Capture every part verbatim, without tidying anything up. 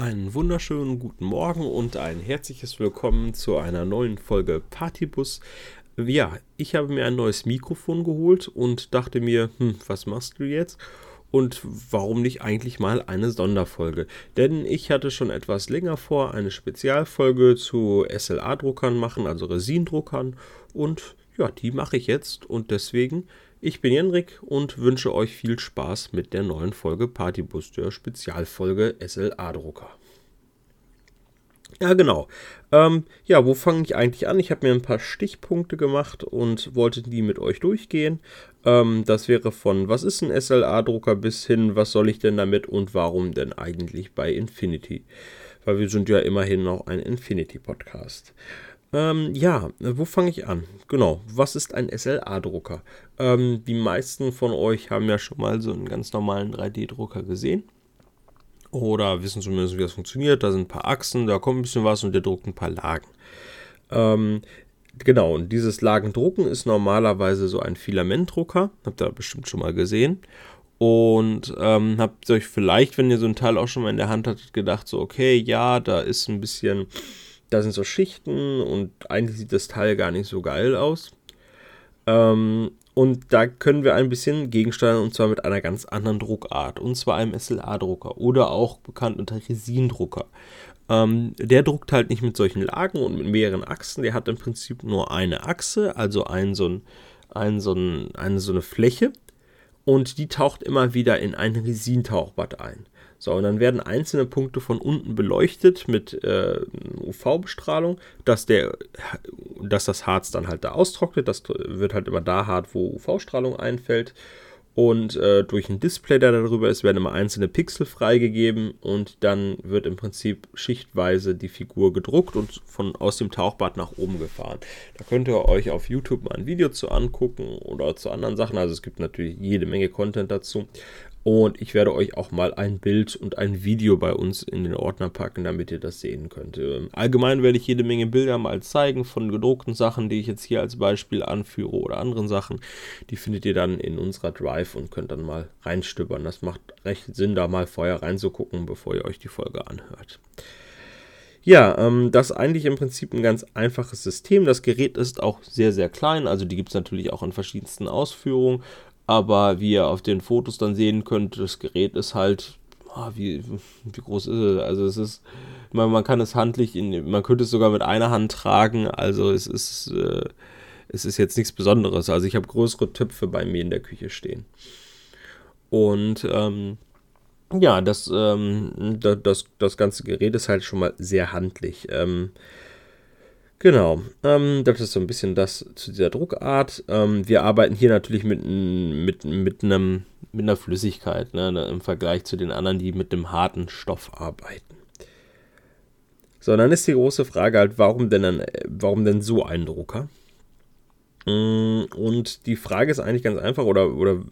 Einen wunderschönen guten Morgen und ein herzliches Willkommen zu einer neuen Folge Partybus. Ja, ich habe mir ein neues Mikrofon geholt und dachte mir, hm, was machst du jetzt? Und warum nicht eigentlich mal eine Sonderfolge? Denn ich hatte schon etwas länger vor, eine Spezialfolge zu S L A-Druckern machen, also Resin-Druckern. Und ja, die mache ich jetzt und deswegen... Ich bin Jendrik und wünsche euch viel Spaß mit der neuen Folge Partybus, der Spezialfolge S L A-Drucker. Ja, genau. Ähm, ja, wo fange ich eigentlich an? Ich habe mir ein paar Stichpunkte gemacht und wollte die mit euch durchgehen. Ähm, das wäre von, was ist ein S L A-Drucker bis hin, was soll ich denn damit und warum denn eigentlich bei Infinity? Weil wir sind ja immerhin noch ein Infinity-Podcast. Ähm, ja, wo fange ich an? Genau, was ist ein S L A-Drucker? Ähm, die meisten von euch haben ja schon mal so einen ganz normalen drei D-Drucker gesehen. Oder wissen zumindest, wie das funktioniert. Da sind ein paar Achsen, da kommt ein bisschen was und der druckt ein paar Lagen. Ähm, genau, und dieses Lagendrucken ist normalerweise so ein Filamentdrucker. Habt ihr bestimmt schon mal gesehen. Und ähm, habt ihr euch vielleicht, wenn ihr so ein Teil auch schon mal in der Hand hattet, gedacht, so okay, ja, da ist ein bisschen... Da sind so Schichten und eigentlich sieht das Teil gar nicht so geil aus. Ähm, und da können wir ein bisschen gegensteuern und zwar mit einer ganz anderen Druckart. Und zwar einem S L A-Drucker oder auch bekannt unter Resin-Drucker. Ähm, der druckt halt nicht mit solchen Lagen und mit mehreren Achsen. Der hat im Prinzip nur eine Achse, also ein, so ein, ein, so ein, eine so eine Fläche. Und die taucht immer wieder in ein Resin-Tauchbad ein. So, und dann werden einzelne Punkte von unten beleuchtet mit äh, U V-Bestrahlung, dass, der, dass das Harz dann halt da austrocknet. Das wird halt immer da hart, wo U V-Strahlung einfällt. Und äh, durch ein Display, der darüber ist, werden immer einzelne Pixel freigegeben. Und dann wird im Prinzip schichtweise die Figur gedruckt und von, aus dem Tauchbad nach oben gefahren. Da könnt ihr euch auf YouTube mal ein Video zu angucken oder zu anderen Sachen. Also es gibt natürlich jede Menge Content dazu. Und ich werde euch auch mal ein Bild und ein Video bei uns in den Ordner packen, damit ihr das sehen könnt. Allgemein werde ich jede Menge Bilder mal zeigen von gedruckten Sachen, die ich jetzt hier als Beispiel anführe oder anderen Sachen. Die findet ihr dann in unserer Drive und könnt dann mal reinstöbern. Das macht recht Sinn, da mal vorher reinzugucken, bevor ihr euch die Folge anhört. Ja, ähm, das ist eigentlich im Prinzip ein ganz einfaches System. Das Gerät ist auch sehr, sehr klein. Also die gibt es natürlich auch in verschiedensten Ausführungen. Aber wie ihr auf den Fotos dann sehen könnt, das Gerät ist halt, oh, wie, wie groß ist es? Also es ist, man, man kann es handlich, in, man könnte es sogar mit einer Hand tragen, also es ist, äh, es ist jetzt nichts Besonderes. Also ich habe größere Töpfe bei mir in der Küche stehen. Und ähm, ja, das, ähm, das, das, das ganze Gerät ist halt schon mal sehr handlich. Ähm, Genau, ähm, das ist so ein bisschen das zu dieser Druckart. Ähm, wir arbeiten hier natürlich mit, mit, mit, einem, mit einer Flüssigkeit, ne, im Vergleich zu den anderen, die mit einem harten Stoff arbeiten. So, dann ist die große Frage halt, warum denn, dann, warum denn so ein Drucker? Und die Frage ist eigentlich ganz einfach, oder, oder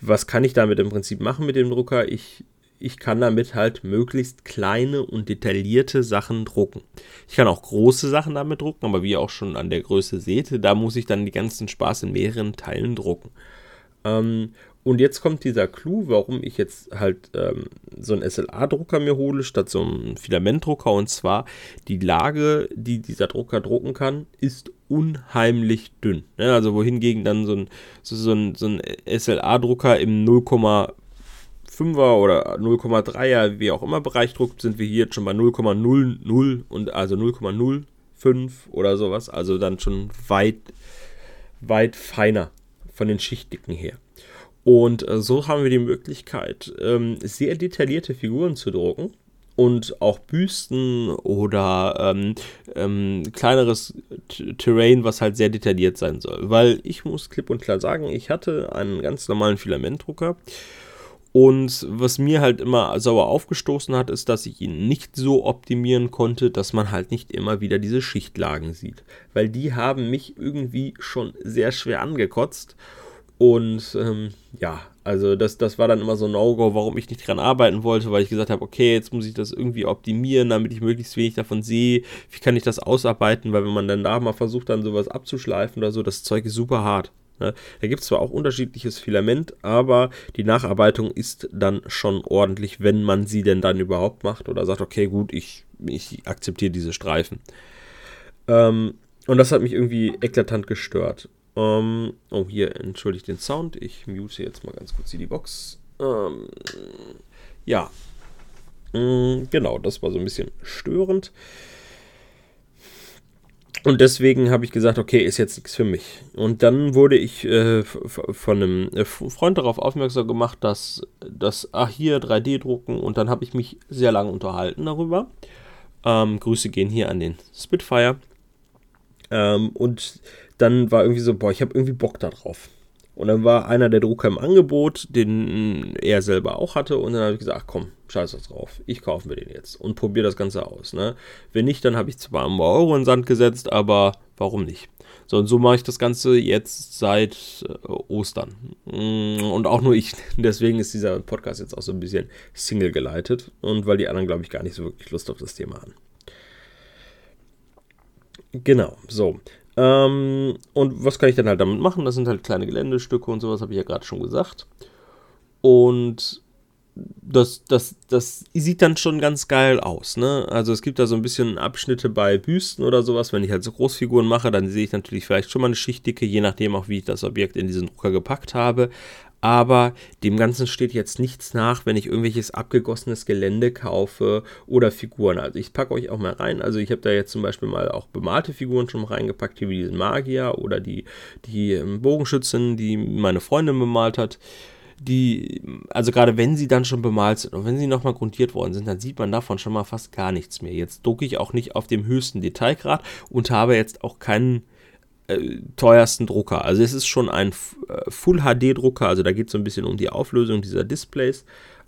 was kann ich damit im Prinzip machen mit dem Drucker? Ich... Ich kann damit halt möglichst kleine und detaillierte Sachen drucken. Ich kann auch große Sachen damit drucken, aber wie ihr auch schon an der Größe seht, da muss ich dann den ganzen Spaß in mehreren Teilen drucken. Ähm, und jetzt kommt dieser Clou, warum ich jetzt halt ähm, so einen S L A-Drucker mir hole, statt so einen Filamentdrucker. Und zwar die Lage, die dieser Drucker drucken kann, ist unheimlich dünn. Ja, also wohingegen dann so ein, so, so ein, so ein S L A-Drucker im null Komma fünfer oder null Komma dreier, wie auch immer, Bereich druckt, sind wir hier jetzt schon bei null Komma null null und also null Komma null fünf oder sowas, also dann schon weit, weit feiner von den Schichtdicken her. Und äh, so haben wir die Möglichkeit, ähm, sehr detaillierte Figuren zu drucken und auch Büsten oder ähm, ähm, kleineres T- Terrain, was halt sehr detailliert sein soll, weil ich muss klipp und klar sagen, ich hatte einen ganz normalen Filamentdrucker. Und was mir halt immer sauer aufgestoßen hat, ist, dass ich ihn nicht so optimieren konnte, dass man halt nicht immer wieder diese Schichtlagen sieht. Weil die haben mich irgendwie schon sehr schwer angekotzt. Und ähm, ja, also das, das war dann immer so ein No-Go, warum ich nicht dran arbeiten wollte, weil ich gesagt habe, okay, jetzt muss ich das irgendwie optimieren, damit ich möglichst wenig davon sehe. Wie kann ich das ausarbeiten? Weil wenn man dann da mal versucht, dann sowas abzuschleifen oder so, das Zeug ist super hart. Da gibt es zwar auch unterschiedliches Filament, aber die Nacharbeitung ist dann schon ordentlich, wenn man sie denn dann überhaupt macht oder sagt, okay, gut, ich, ich akzeptiere diese Streifen. Ähm, und das hat mich irgendwie eklatant gestört. Ähm, oh, hier, entschuldigt den Sound. Ich mute jetzt mal ganz kurz hier die Box. Ähm, ja, ähm, genau, das war so ein bisschen störend. Und deswegen habe ich gesagt, okay, ist jetzt nichts für mich. Und dann wurde ich äh, von einem Freund darauf aufmerksam gemacht, dass das, ach hier, drei D-Drucken. Und dann habe ich mich sehr lange unterhalten darüber. Ähm, Grüße gehen hier an den Spitfire. Ähm, und dann war irgendwie so, boah, ich habe irgendwie Bock da drauf. Und dann war einer der Drucker im Angebot, den er selber auch hatte. Und dann habe ich gesagt, ach komm, scheiß was drauf. Ich kaufe mir den jetzt und probiere das Ganze aus. Ne? Wenn nicht, dann habe ich zwar ein paar Euro in den Sand gesetzt, aber warum nicht? So, und so mache ich das Ganze jetzt seit äh, Ostern. Und auch nur ich. Deswegen ist dieser Podcast jetzt auch so ein bisschen Single geleitet. Und weil die anderen, glaube ich, gar nicht so wirklich Lust auf das Thema haben. Genau, so. Und was kann ich dann halt damit machen? Das sind halt kleine Geländestücke und sowas, habe ich ja gerade schon gesagt. Und das, das, das sieht dann schon ganz geil aus, ne? Also es gibt da so ein bisschen Abschnitte bei Büsten oder sowas. Wenn ich halt so Großfiguren mache, dann sehe ich natürlich vielleicht schon mal eine Schichtdicke, je nachdem auch, wie ich das Objekt in diesen Drucker gepackt habe. Aber dem Ganzen steht jetzt nichts nach, wenn ich irgendwelches abgegossenes Gelände kaufe oder Figuren. Also ich packe euch auch mal rein. Also ich habe da jetzt zum Beispiel mal auch bemalte Figuren schon mal reingepackt, hier wie diesen Magier oder die, die Bogenschützin, die meine Freundin bemalt hat. Die, also gerade wenn sie dann schon bemalt sind und wenn sie nochmal grundiert worden sind, dann sieht man davon schon mal fast gar nichts mehr. Jetzt drucke ich auch nicht auf dem höchsten Detailgrad und habe jetzt auch keinen teuersten Drucker. Also es ist schon ein Full-H D-Drucker, also da geht es so ein bisschen um die Auflösung dieser Displays,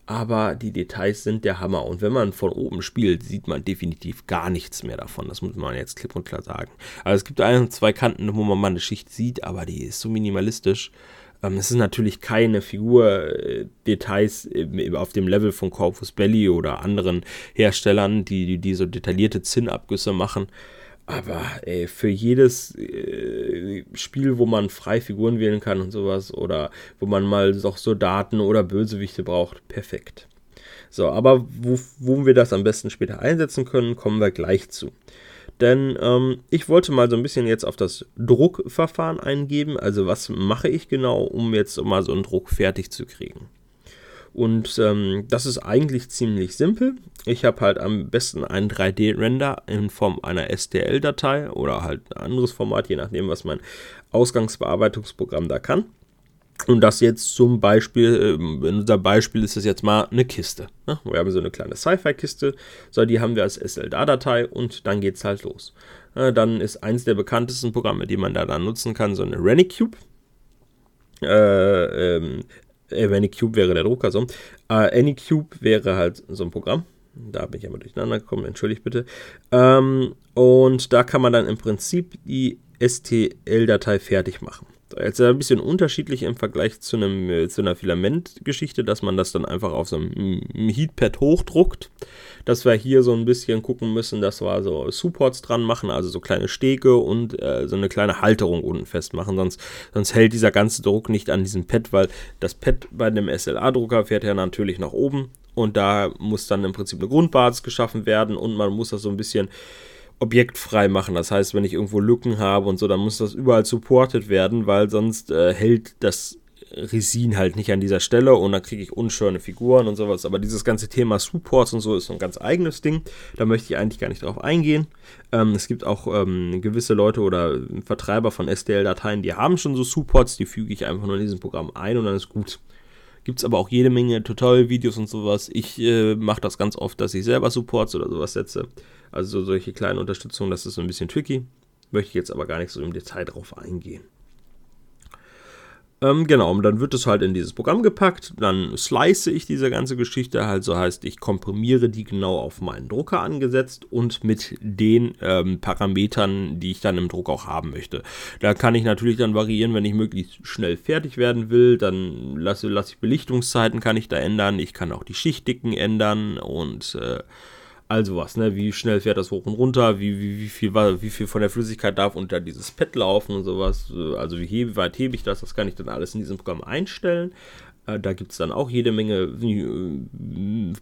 aber die Details sind der Hammer und wenn man von oben spielt, sieht man definitiv gar nichts mehr davon, das muss man jetzt klipp und klar sagen. Also es gibt ein, zwei Kanten, wo man mal eine Schicht sieht, aber die ist so minimalistisch. Es ist natürlich keine Figur-Details auf dem Level von Corpus Belly oder anderen Herstellern, die, die so detaillierte Zinnabgüsse machen. Aber ey, für jedes äh, Spiel, wo man frei Figuren wählen kann und sowas oder wo man mal doch so Soldaten oder Bösewichte braucht, perfekt. So, aber wo, wo wir das am besten später einsetzen können, kommen wir gleich zu. Denn ähm, ich wollte mal so ein bisschen jetzt auf das Druckverfahren eingeben. Also was mache ich genau, um jetzt mal so einen Druck fertig zu kriegen? Und ähm, das ist eigentlich ziemlich simpel. Ich habe halt am besten einen drei D-Render in Form einer S T L-Datei oder halt ein anderes Format, je nachdem, was mein Ausgangsbearbeitungsprogramm da kann. Und das jetzt zum Beispiel, in unserem Beispiel ist das jetzt mal eine Kiste. Ne? Wir haben so eine kleine Sci-Fi-Kiste, so die haben wir als S L A-Datei und dann geht's halt los. Äh, dann ist eins der bekanntesten Programme, die man da dann nutzen kann, so eine ReniCube. Äh, ähm, Anycube wäre der Drucker so. Uh, Anycube wäre halt so ein Programm. Da bin ich aber durcheinander gekommen, entschuldigt bitte. Ähm, und da kann man dann im Prinzip die S T L-Datei fertig machen. Jetzt ist ein bisschen unterschiedlich im Vergleich zu, einem, zu einer Filamentgeschichte, dass man das dann einfach auf so einem Heatpad hochdruckt. Dass wir hier so ein bisschen gucken müssen, dass wir so Supports dran machen, also so kleine Stege und äh, so eine kleine Halterung unten festmachen. Sonst, sonst hält dieser ganze Druck nicht an diesem Pad, weil das Pad bei einem S L A-Drucker fährt ja natürlich nach oben. Und da muss dann im Prinzip eine Grundbasis geschaffen werden und man muss das so ein bisschen objektfrei machen. Das heißt, wenn ich irgendwo Lücken habe und so, dann muss das überall supported werden, weil sonst äh, hält das Resin halt nicht an dieser Stelle und dann kriege ich unschöne Figuren und sowas. Aber dieses ganze Thema Supports und so ist so ein ganz eigenes Ding. Da möchte ich eigentlich gar nicht drauf eingehen. Ähm, es gibt auch ähm, gewisse Leute oder Vertreiber von S T L-Dateien, die haben schon so Supports, die füge ich einfach nur in diesem Programm ein und dann ist gut. Gibt es aber auch jede Menge Tutorial-Videos und sowas. Ich äh, mache das ganz oft, dass ich selber Supports oder sowas setze. Also solche kleinen Unterstützungen, das ist so ein bisschen tricky. Möchte ich jetzt aber gar nicht so im Detail drauf eingehen. Ähm, genau, und dann wird es halt in dieses Programm gepackt. Dann slice ich diese ganze Geschichte halt. So heißt, ich komprimiere die genau auf meinen Drucker angesetzt und mit den ähm, Parametern, die ich dann im Druck auch haben möchte. Da kann ich natürlich dann variieren, wenn ich möglichst schnell fertig werden will. Dann lasse, lasse ich Belichtungszeiten, kann ich da ändern. Ich kann auch die Schichtdicken ändern und... Äh, Also was, ne? Wie schnell fährt das hoch und runter? Wie, wie, wie, viel, wie viel von der Flüssigkeit darf unter dieses Pad laufen und sowas? Also wie weit hebe ich das? Das kann ich dann alles in diesem Programm einstellen. Da gibt es dann auch jede Menge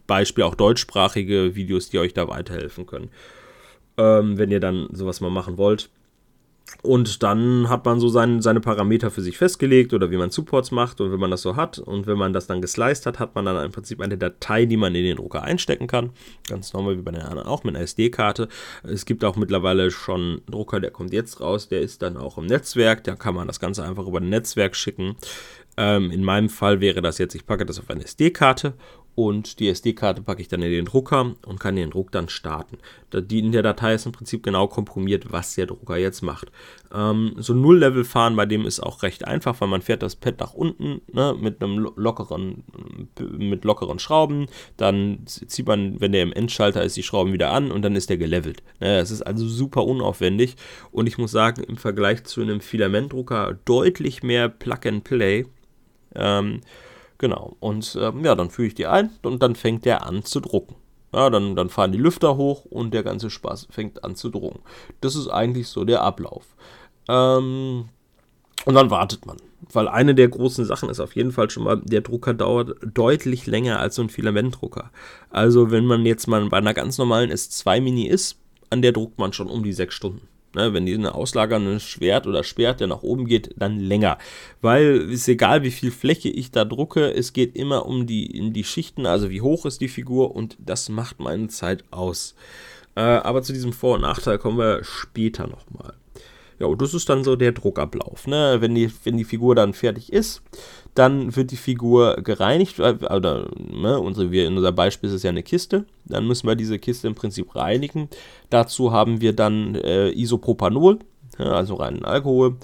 Beispiele, auch deutschsprachige Videos, die euch da weiterhelfen können, wenn ihr dann sowas mal machen wollt. Und dann hat man so seine, seine Parameter für sich festgelegt oder wie man Supports macht, und wenn man das so hat und wenn man das dann gesliced hat, hat man dann im Prinzip eine Datei, die man in den Drucker einstecken kann. Ganz normal wie bei den anderen auch mit einer S D-Karte. Es gibt auch mittlerweile schon einen Drucker, der kommt jetzt raus, der ist dann auch im Netzwerk, da kann man das Ganze einfach über ein Netzwerk schicken. Ähm, in meinem Fall wäre das jetzt, ich packe das auf eine S D-Karte. Und die S D-Karte packe ich dann in den Drucker und kann den Druck dann starten. Die in der Datei ist im Prinzip genau komprimiert, was der Drucker jetzt macht. Ähm, so ein Null-Level-Fahren bei dem ist auch recht einfach, weil man fährt das Pad nach unten, ne, mit einem lockeren, mit lockeren Schrauben. Dann zieht man, wenn der im Endschalter ist, die Schrauben wieder an und dann ist der gelevelt. Ne, das ist also super unaufwendig. Und ich muss sagen, im Vergleich zu einem Filamentdrucker deutlich mehr Plug-and-Play. Ähm, Genau, und äh, ja, dann führe ich die ein und dann fängt der an zu drucken. Ja, dann, dann fahren die Lüfter hoch und der ganze Spaß fängt an zu drucken. Das ist eigentlich so der Ablauf. Ähm, und dann wartet man, weil eine der großen Sachen ist auf jeden Fall schon mal, der Drucker dauert deutlich länger als so ein Filamentdrucker. Also wenn man jetzt mal bei einer ganz normalen S zwei Mini ist, an der druckt man schon um die sechs Stunden. Wenn die eine Auslager, ein Schwert oder Schwert, der nach oben geht, dann länger. Weil ist egal, wie viel Fläche ich da drucke, es geht immer um die, in die Schichten, also wie hoch ist die Figur, und das macht meine Zeit aus. Äh, aber zu diesem Vor- und Nachteil kommen wir später nochmal. Ja, und das ist dann so der Druckablauf. Ne? Wenn die, wenn die Figur dann fertig ist, dann wird die Figur gereinigt. Äh, oder, ne, unsere, wir, in unser Beispiel ist es ja eine Kiste. Dann müssen wir diese Kiste im Prinzip reinigen. Dazu haben wir dann äh, Isopropanol, ja, also reinen Alkohol.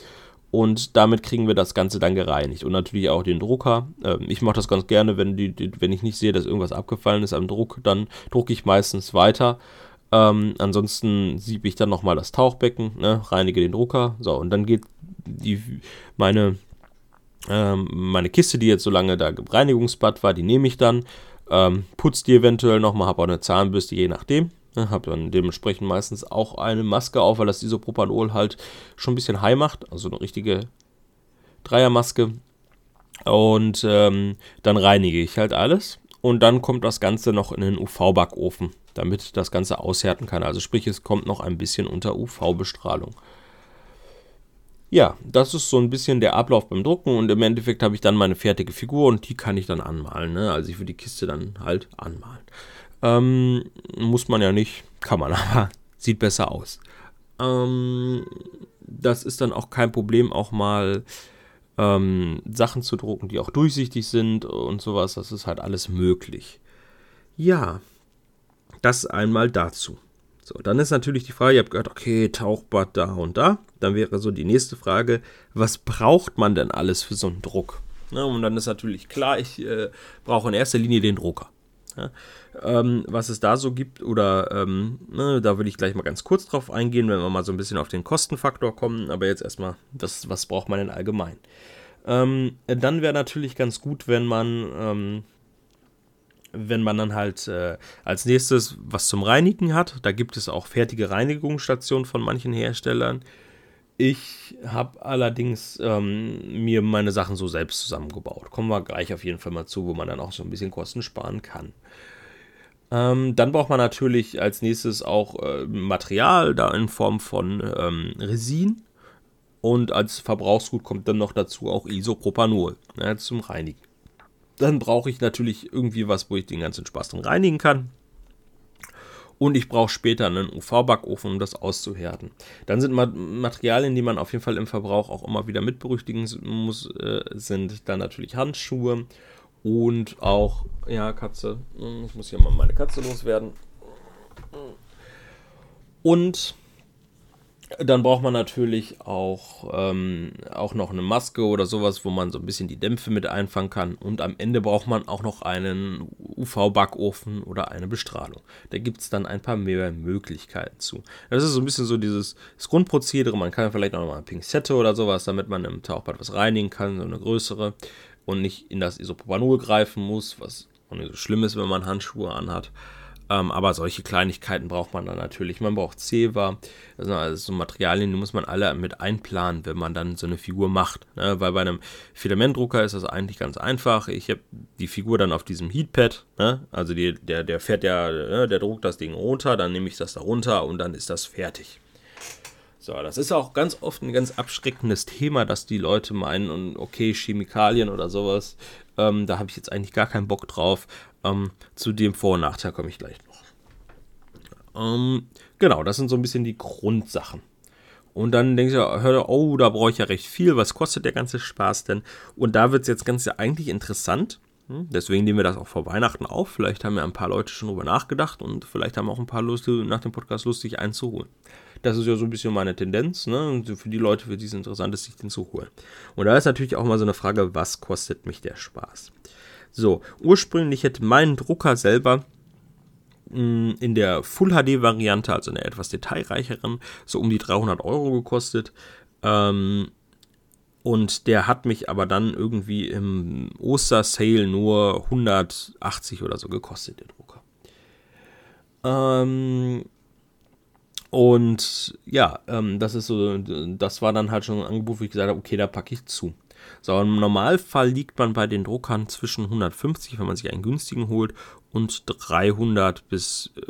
Und damit kriegen wir das Ganze dann gereinigt. Und natürlich auch den Drucker. Ähm, ich mache das ganz gerne, wenn, die, die, wenn ich nicht sehe, dass irgendwas abgefallen ist am Druck. Dann drucke ich meistens weiter. Ähm, ansonsten siebe ich dann nochmal das Tauchbecken, ne, reinige den Drucker, so, und dann geht die, meine, ähm, meine Kiste, die jetzt so lange da im Reinigungsbad war, die nehme ich dann, ähm, putze die eventuell nochmal, habe auch eine Zahnbürste, je nachdem, ne, habe dann dementsprechend meistens auch eine Maske auf, weil das Isopropanol halt schon ein bisschen high macht, also eine richtige Dreiermaske, und ähm, dann reinige ich halt alles. Und dann kommt das Ganze noch in den U V-Backofen, damit das Ganze aushärten kann. Also sprich, es kommt noch ein bisschen unter U V-Bestrahlung. Ja, das ist so ein bisschen der Ablauf beim Drucken. Und im Endeffekt habe ich dann meine fertige Figur und die kann ich dann anmalen. Ne? Also ich würde die Kiste dann halt anmalen. Ähm, muss man ja nicht, kann man, aber sieht besser aus. Ähm, das ist dann auch kein Problem, auch mal Ähm, Sachen zu drucken, die auch durchsichtig sind und sowas, das ist halt alles möglich. Ja, das einmal dazu. So, dann ist natürlich die Frage, ihr habt gehört, okay, Tauchbad da und da, dann wäre so die nächste Frage, was braucht man denn alles für so einen Druck? Ne, und dann ist natürlich klar, ich äh, brauche in erster Linie den Drucker. Ja, ähm, was es da so gibt, oder ähm, ne, da will ich gleich mal ganz kurz drauf eingehen, wenn wir mal so ein bisschen auf den Kostenfaktor kommen, aber jetzt erstmal, das, was braucht man denn allgemein? Ähm, dann wäre natürlich ganz gut, wenn man, ähm, wenn man dann halt äh, als nächstes was zum Reinigen hat. Da gibt es auch fertige Reinigungsstationen von manchen Herstellern. Ich habe allerdings ähm, mir meine Sachen so selbst zusammengebaut. Kommen wir gleich auf jeden Fall mal zu, wo man dann auch so ein bisschen Kosten sparen kann. Ähm, dann braucht man natürlich als nächstes auch äh, Material, da in Form von ähm, Resin. Und als Verbrauchsgut kommt dann noch dazu auch Isopropanol, ne, zum Reinigen. Dann brauche ich natürlich irgendwie was, wo ich den ganzen Spaß drin reinigen kann. Und ich brauche später einen U V-Backofen, um das auszuhärten. Dann sind Materialien, die man auf jeden Fall im Verbrauch auch immer wieder mit berücksichtigen muss, äh, sind dann natürlich Handschuhe und auch, ja, Katze. Ich muss hier mal meine Katze loswerden. Und dann braucht man natürlich auch, ähm, auch noch eine Maske oder sowas, wo man so ein bisschen die Dämpfe mit einfangen kann. Und am Ende braucht man auch noch einen U V-Backofen oder eine Bestrahlung. Da gibt es dann ein paar mehr Möglichkeiten zu. Das ist so ein bisschen so dieses das Grundprozedere. Man kann vielleicht auch noch mal eine Pinzette oder sowas, damit man im Tauchbad was reinigen kann, so eine größere. Und nicht in das Isopropanol greifen muss, was auch nicht so schlimm ist, wenn man Handschuhe anhat. Ähm, aber solche Kleinigkeiten braucht man dann natürlich. Man braucht Zewa, also so Materialien, die muss man alle mit einplanen, wenn man dann so eine Figur macht. Ne? Weil bei einem Filamentdrucker ist das eigentlich ganz einfach. Ich habe die Figur dann auf diesem Heatpad, ne? Also die, der, der fährt ja, der druckt das Ding runter, dann nehme ich das da runter und dann ist das fertig. So, das ist auch ganz oft ein ganz abschreckendes Thema, dass die Leute meinen, okay, Chemikalien oder sowas, ähm, da habe ich jetzt eigentlich gar keinen Bock drauf. Ähm, zu dem Vor- und Nachteil komme ich gleich noch. Ähm, genau, das sind so ein bisschen die Grundsachen. Und dann denkst du, hör, oh, da brauche ich ja recht viel, was kostet der ganze Spaß denn? Und da wird es jetzt ganz eigentlich interessant. Deswegen nehmen wir das auch vor Weihnachten auf. Vielleicht haben ja ein paar Leute schon drüber nachgedacht und vielleicht haben auch ein paar Lust, nach dem Podcast Lust, sich einzuholen. Das ist ja so ein bisschen meine Tendenz, ne? Und für die Leute, für die es interessant ist, sich den zu holen. Und da ist natürlich auch mal so eine Frage, was kostet mich der Spaß? So, ursprünglich hätte mein Drucker selber mh, in der Full-H D-Variante, also in der etwas detailreicheren, so um die dreihundert Euro gekostet. Ähm, und der hat mich aber dann irgendwie im Oster-Sale nur hundertachtzig oder so gekostet, der Drucker. Ähm... Und ja, ähm, das ist so, das war dann halt schon ein Angebot, wo ich gesagt habe, okay, da packe ich zu. So, im Normalfall liegt man bei den Druckern zwischen hundertfünfzig, wenn man sich einen günstigen holt, und dreihundert bis äh,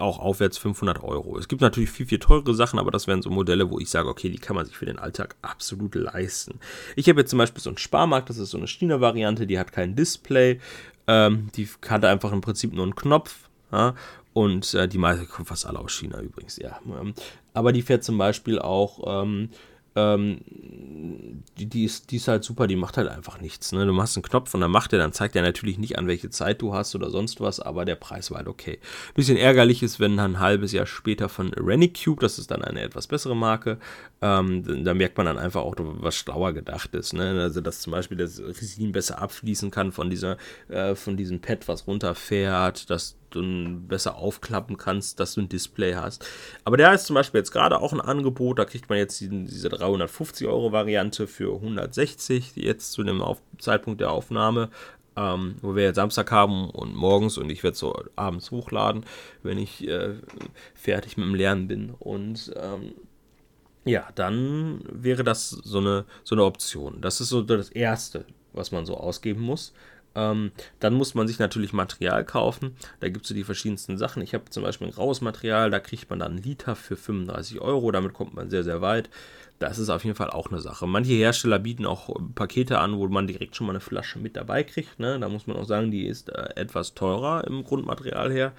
auch aufwärts fünfhundert Euro. Es gibt natürlich viel, viel teurere Sachen, aber das wären so Modelle, wo ich sage, okay, die kann man sich für den Alltag absolut leisten. Ich habe jetzt zum Beispiel so einen Sparmarkt, das ist so eine China-Variante, die hat kein Display, ähm, die hat einfach im Prinzip nur einen Knopf, ja. Und äh, die meisten kommen fast alle aus China übrigens, ja. Ähm, aber die fährt zum Beispiel auch, ähm, ähm, die, die, ist, die ist halt super, die macht halt einfach nichts. Ne? Du machst einen Knopf und dann macht er, dann zeigt er natürlich nicht an, welche Zeit du hast oder sonst was, aber der Preis war halt okay. Ein bisschen ärgerlich ist, wenn dann ein halbes Jahr später von ReniCube, das ist dann eine etwas bessere Marke, ähm, da merkt man dann einfach auch, was schlauer gedacht ist. Ne? Also, dass zum Beispiel das Resin besser abfließen kann von, dieser, äh, von diesem Pad, was runterfährt, dass und besser aufklappen kannst, dass du ein Display hast. Aber der ist zum Beispiel jetzt gerade auch ein Angebot, da kriegt man jetzt diese dreihundertfünfzig Euro Variante für hundertsechzig, jetzt zu dem auf- Zeitpunkt der Aufnahme, ähm, wo wir jetzt Samstag haben und morgens, und ich werde so abends hochladen, wenn ich äh, fertig mit dem Lernen bin. Und ähm, ja, dann wäre das so eine, so eine Option. Das ist so das Erste, was man so ausgeben muss. Ähm, dann muss man sich natürlich Material kaufen, da gibt es so die verschiedensten Sachen. Ich habe zum Beispiel ein graues Material, da kriegt man dann einen Liter für fünfunddreißig Euro, damit kommt man sehr, sehr weit. Das ist auf jeden Fall auch eine Sache. Manche Hersteller bieten auch Pakete an, wo man direkt schon mal eine Flasche mit dabei kriegt. Ne? Da muss man auch sagen, die ist äh, etwas teurer im Grundmaterial her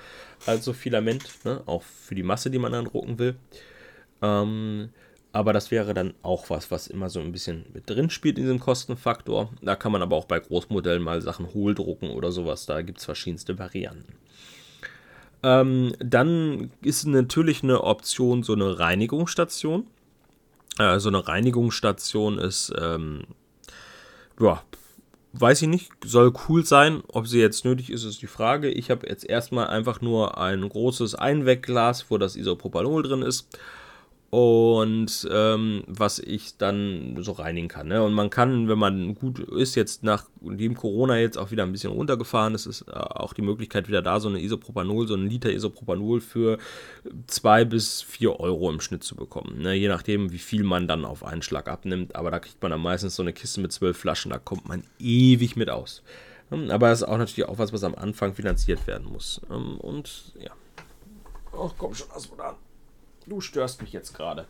als so Filament, ne? Auch für die Masse, die man dann drucken will. Ähm, Aber das wäre dann auch was, was immer so ein bisschen mit drin spielt in diesem Kostenfaktor. Da kann man aber auch bei Großmodellen mal Sachen hohldrucken oder sowas. Da gibt es verschiedenste Varianten. Ähm, dann ist natürlich eine Option so eine Reinigungsstation. Äh, so eine Reinigungsstation ist, ähm, ja, weiß ich nicht, soll cool sein. Ob sie jetzt nötig ist, ist die Frage. Ich habe jetzt erstmal einfach nur ein großes Einwegglas, wo das Isopropanol drin ist. Und ähm, was ich dann so reinigen kann. Ne? Und man kann, wenn man gut ist, jetzt nach dem Corona jetzt auch wieder ein bisschen runtergefahren, es ist auch die Möglichkeit wieder da, so eine Isopropanol, so einen Liter Isopropanol für zwei bis vier Euro im Schnitt zu bekommen. Ne? Je nachdem, wie viel man dann auf einen Schlag abnimmt. Aber da kriegt man dann meistens so eine Kiste mit zwölf Flaschen, da kommt man ewig mit aus. Aber das ist auch natürlich auch was, was am Anfang finanziert werden muss. Und ja. Ach komm schon, lass mal an. Du störst mich jetzt gerade.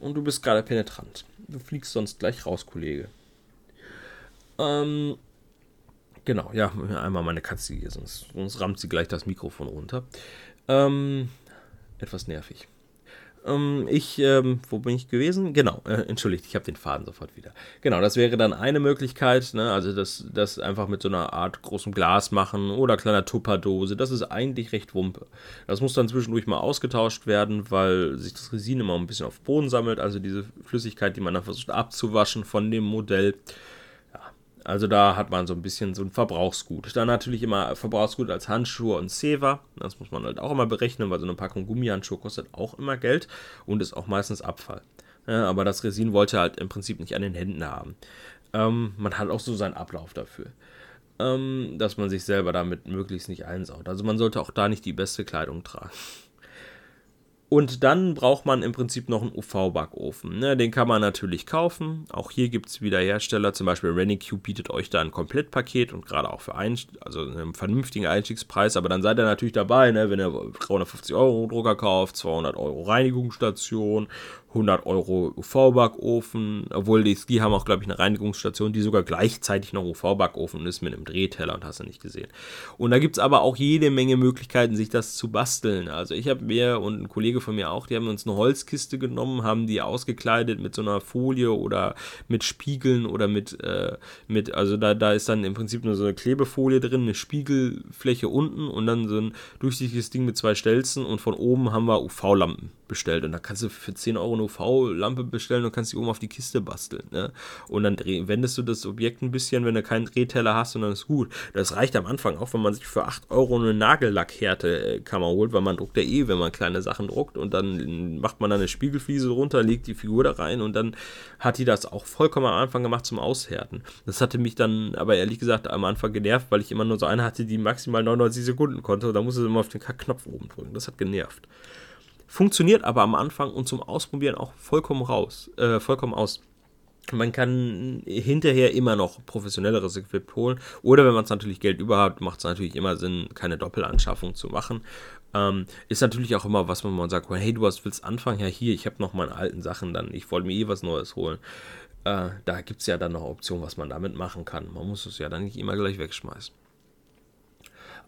Und du bist gerade penetrant. Du fliegst sonst gleich raus, Kollege. Ähm, genau, ja, einmal meine Katze hier, sonst, sonst rammt sie gleich das Mikrofon runter. Ähm, etwas nervig. Ähm, ich, ähm, wo bin ich gewesen? Genau, äh, entschuldigt, ich habe den Faden sofort wieder. Genau, das wäre dann eine Möglichkeit, ne? Also das, das einfach mit so einer Art großem Glas machen oder kleiner Tupperdose, das ist eigentlich recht Wumpe. Das muss dann zwischendurch mal ausgetauscht werden, weil sich das Resin immer ein bisschen auf Boden sammelt, also diese Flüssigkeit, die man dann versucht abzuwaschen von dem Modell. Also da hat man so ein bisschen so ein Verbrauchsgut. Dann natürlich immer Verbrauchsgut als Handschuhe und Zewa. Das muss man halt auch immer berechnen, weil so eine Packung Gummihandschuhe kostet auch immer Geld und ist auch meistens Abfall. Ja, aber das Resin wollte halt im Prinzip nicht an den Händen haben. Ähm, man hat auch so seinen Ablauf dafür. ähm, dass man sich selber damit möglichst nicht einsaut. Also man sollte auch da nicht die beste Kleidung tragen. Und dann braucht man im Prinzip noch einen U V-Backofen. Ne, den kann man natürlich kaufen. Auch hier gibt es wieder Hersteller. Zum Beispiel ReniCube bietet euch da ein Komplettpaket und gerade auch für einen, also einen vernünftigen Einstiegspreis. Aber dann seid ihr natürlich dabei, ne, wenn ihr dreihundertfünfzig Euro Drucker kauft, zweihundert Euro Reinigungsstation, hundert Euro U V-Backofen. Obwohl die, die haben auch, glaube ich, eine Reinigungsstation, die sogar gleichzeitig noch U V-Backofen ist mit einem Drehteller und hast du nicht gesehen. Und da gibt es aber auch jede Menge Möglichkeiten, sich das zu basteln. Also ich habe mir und ein Kollege von mir auch, die haben uns eine Holzkiste genommen, haben die ausgekleidet mit so einer Folie oder mit Spiegeln oder mit, äh, mit also da, da ist dann im Prinzip nur so eine Klebefolie drin, eine Spiegelfläche unten und dann so ein durchsichtiges Ding mit zwei Stelzen und von oben haben wir U V-Lampen bestellt und da kannst du für zehn Euro eine U V-Lampe bestellen und kannst die oben auf die Kiste basteln, ne? Und dann dreh, wendest du das Objekt ein bisschen, wenn du keinen Drehteller hast und dann ist gut. Das reicht am Anfang auch, wenn man sich für acht Euro eine Nagellackhärtekammer holt, weil man druckt ja eh, wenn man kleine Sachen druckt. Und dann macht man da eine Spiegelfliese runter, legt die Figur da rein und dann hat die das auch vollkommen am Anfang gemacht zum Aushärten. Das hatte mich dann aber ehrlich gesagt am Anfang genervt, weil ich immer nur so eine hatte, die maximal neunundneunzig Sekunden konnte und da musste sie immer auf den Knopf oben drücken. Das hat genervt. Funktioniert aber am Anfang und zum Ausprobieren auch vollkommen raus, äh, vollkommen aus. Man kann hinterher immer noch professionelleres Equipment holen oder wenn man es natürlich Geld über hat, macht es natürlich immer Sinn, keine Doppelanschaffung zu machen. Ähm, ist natürlich auch immer was, wenn man sagt, hey, du hast, willst anfangen? Ja, hier, ich habe noch meine alten Sachen dann, ich wollte mir eh was Neues holen. Äh, da gibt es ja dann noch Optionen, was man damit machen kann. Man muss es ja dann nicht immer gleich wegschmeißen.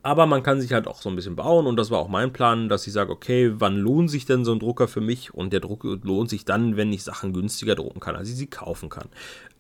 Aber man kann sich halt auch so ein bisschen bauen und das war auch mein Plan, dass ich sage, okay, wann lohnt sich denn so ein Drucker für mich? Und der Druck lohnt sich dann, wenn ich Sachen günstiger drucken kann, als ich sie kaufen kann.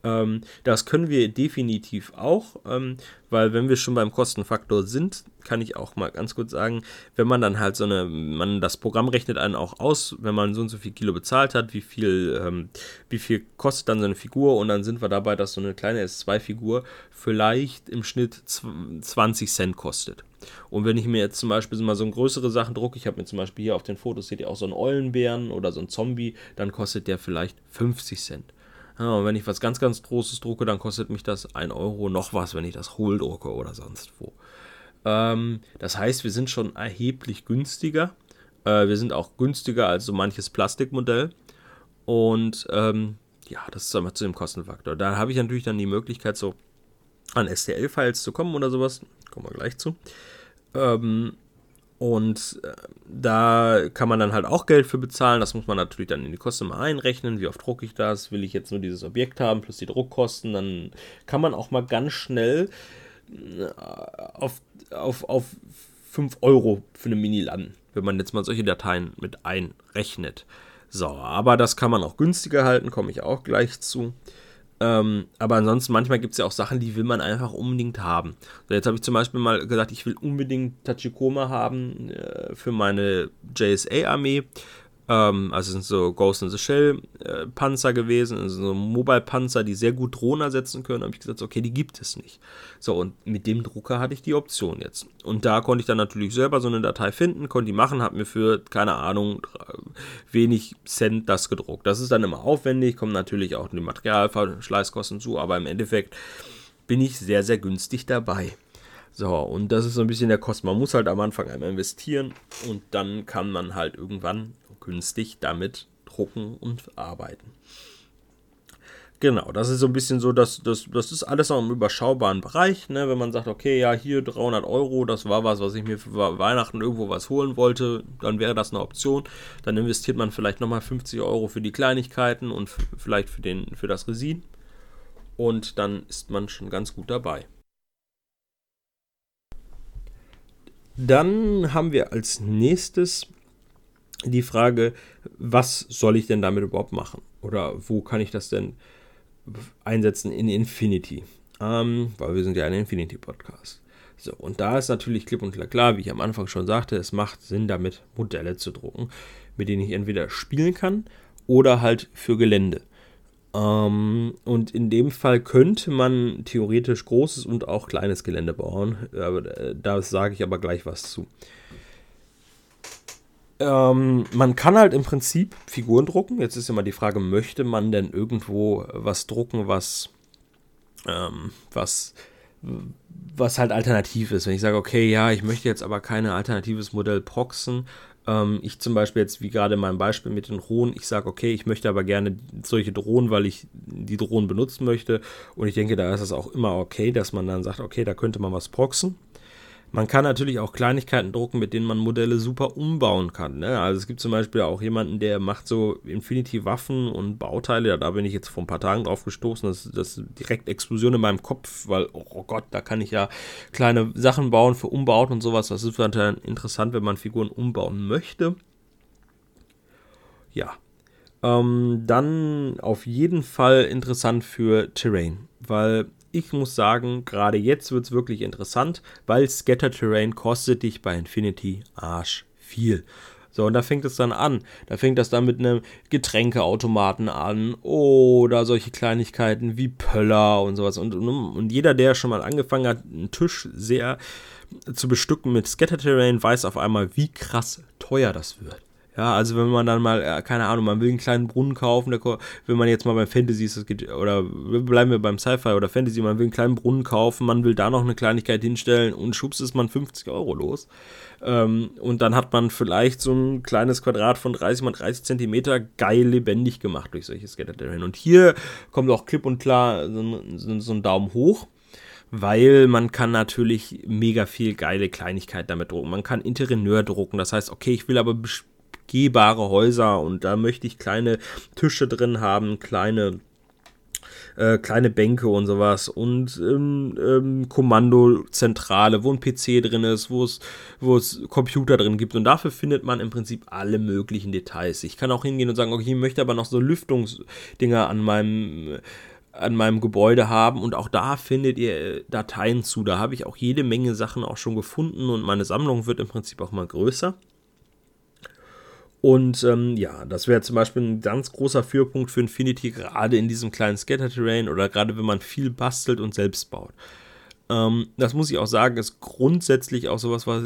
Ähm, das können wir definitiv auch, ähm, weil wenn wir schon beim Kostenfaktor sind, kann ich auch mal ganz kurz sagen, wenn man dann halt so eine, man das Programm rechnet einen auch aus, wenn man so und so viel Kilo bezahlt hat, wie viel, ähm, wie viel kostet dann so eine Figur und dann sind wir dabei, dass so eine kleine S zwei Figur vielleicht im Schnitt zwanzig Cent kostet. Und wenn ich mir jetzt zum Beispiel mal so größere Sachen drucke, ich habe mir zum Beispiel hier auf den Fotos, seht ihr auch so einen Eulenbären oder so einen Zombie, dann kostet der vielleicht fünfzig Cent. Ja, und wenn ich was ganz, ganz Großes drucke, dann kostet mich das ein Euro noch was, wenn ich das hohl drucke oder sonst wo. Ähm, das heißt, wir sind schon erheblich günstiger. Äh, wir sind auch günstiger als so manches Plastikmodell. Und ähm, ja, das ist einmal zu dem Kostenfaktor. Da habe ich natürlich dann die Möglichkeit, so an S T L-Files zu kommen oder sowas. Kommen wir gleich zu. Ähm, und da kann man dann halt auch Geld für bezahlen. Das muss man natürlich dann in die Kosten mal einrechnen. Wie oft drucke ich das? Will ich jetzt nur dieses Objekt haben plus die Druckkosten? Dann kann man auch mal ganz schnell auf, auf, auf fünf Euro für eine Mini landen, wenn man jetzt mal solche Dateien mit einrechnet. So, aber das kann man auch günstiger halten, komme ich auch gleich zu. Ähm, aber ansonsten, manchmal gibt es ja auch Sachen, die will man einfach unbedingt haben. So, jetzt habe ich zum Beispiel mal gesagt, ich will unbedingt Tachikoma haben äh, für meine J S A-Armee. Ähm, also sind so Ghost in the Shell äh, Panzer gewesen, also so Mobile-Panzer, die sehr gut Drohnen ersetzen können. Da habe ich gesagt, okay, die gibt es nicht. So, und mit dem Drucker hatte ich die Option jetzt. Und da konnte ich dann natürlich selber so eine Datei finden, konnte die machen, habe mir für, keine Ahnung, wenig Cent das gedruckt. Das ist dann immer aufwendig, kommen natürlich auch die Materialverschleißkosten zu, aber im Endeffekt bin ich sehr, sehr günstig dabei. So, und das ist so ein bisschen der Kosten. Man muss halt am Anfang einmal investieren und dann kann man halt irgendwann günstig damit drucken und arbeiten. Genau, das ist so ein bisschen so, dass das, das ist alles noch im überschaubaren Bereich, ne? Wenn man sagt, okay, ja, hier dreihundert Euro, das war was, was ich mir für Weihnachten irgendwo was holen wollte, dann wäre das eine Option. Dann investiert man vielleicht nochmal fünfzig Euro für die Kleinigkeiten und f- vielleicht für, den, für das Resin und dann ist man schon ganz gut dabei. Dann haben wir als nächstes die Frage, was soll ich denn damit überhaupt machen? Oder wo kann ich das denn einsetzen in Infinity? Ähm, weil wir sind ja ein Infinity-Podcast. So, und da ist natürlich klipp und klar, wie ich am Anfang schon sagte, es macht Sinn, damit Modelle zu drucken, mit denen ich entweder spielen kann oder halt für Gelände. Ähm, und in dem Fall könnte man theoretisch großes und auch kleines Gelände bauen. Da sage ich aber gleich was zu. Ähm, man kann halt im Prinzip Figuren drucken. Jetzt ist immer die Frage, möchte man denn irgendwo was drucken, was, ähm, was was halt alternativ ist. Wenn ich sage, okay, ja, ich möchte jetzt aber kein alternatives Modell proxen. Ähm, ich zum Beispiel jetzt, wie gerade in meinem Beispiel mit den Drohnen, ich sage, okay, ich möchte aber gerne solche Drohnen, weil ich die Drohnen benutzen möchte. Und ich denke, da ist es auch immer okay, dass man dann sagt, okay, da könnte man was proxen. Man kann natürlich auch Kleinigkeiten drucken, mit denen man Modelle super umbauen kann. Ne? Also es gibt zum Beispiel auch jemanden, der macht so Infinity-Waffen und Bauteile. Da bin ich jetzt vor ein paar Tagen drauf gestoßen. Das ist direkt Explosion in meinem Kopf, weil, oh Gott, da kann ich ja kleine Sachen bauen für Umbauten und sowas. Das ist dann interessant, wenn man Figuren umbauen möchte. Ja. Ähm, dann auf jeden Fall interessant für Terrain, weil... Ich muss sagen, gerade jetzt wird es wirklich interessant, weil Scatter Terrain kostet dich bei Infinity arsch viel. So, und da fängt es dann an. Da fängt das dann mit einem Getränkeautomaten an oder solche Kleinigkeiten wie Pöller und sowas. Und, und, und jeder, der schon mal angefangen hat, einen Tisch sehr zu bestücken mit Scatter Terrain, weiß auf einmal, wie krass teuer das wird. Ja, also wenn man dann mal, keine Ahnung, man will einen kleinen Brunnen kaufen, der, wenn man jetzt mal beim Fantasy ist, das geht, oder bleiben wir beim Sci-Fi oder Fantasy, man will einen kleinen Brunnen kaufen, man will da noch eine Kleinigkeit hinstellen und schubst ist man fünfzig Euro los. Ähm, und dann hat man vielleicht so ein kleines Quadrat von dreißig mal dreißig Zentimeter geil lebendig gemacht durch solche Scatter-Terrain. Und hier kommt auch klipp und klar so, so, so ein Daumen hoch. Weil man kann natürlich mega viel geile Kleinigkeit damit drucken. Man kann Interieur drucken, das heißt, okay, ich will aber bes- gehbare Häuser und da möchte ich kleine Tische drin haben, kleine äh, kleine Bänke und sowas und ähm, ähm, Kommandozentrale, wo ein P C drin ist, wo es wo es Computer drin gibt und dafür findet man im Prinzip alle möglichen Details. Ich kann auch hingehen und sagen, okay, ich möchte aber noch so Lüftungsdinger an meinem an meinem Gebäude haben und auch da findet ihr Dateien zu. Da habe ich auch jede Menge Sachen auch schon gefunden und meine Sammlung wird im Prinzip auch mal größer. Und ähm, ja, das wäre zum Beispiel ein ganz großer Führpunkt für Infinity, gerade in diesem kleinen Scatter-Terrain oder gerade wenn man viel bastelt und selbst baut. Ähm, das muss ich auch sagen, ist grundsätzlich auch sowas, was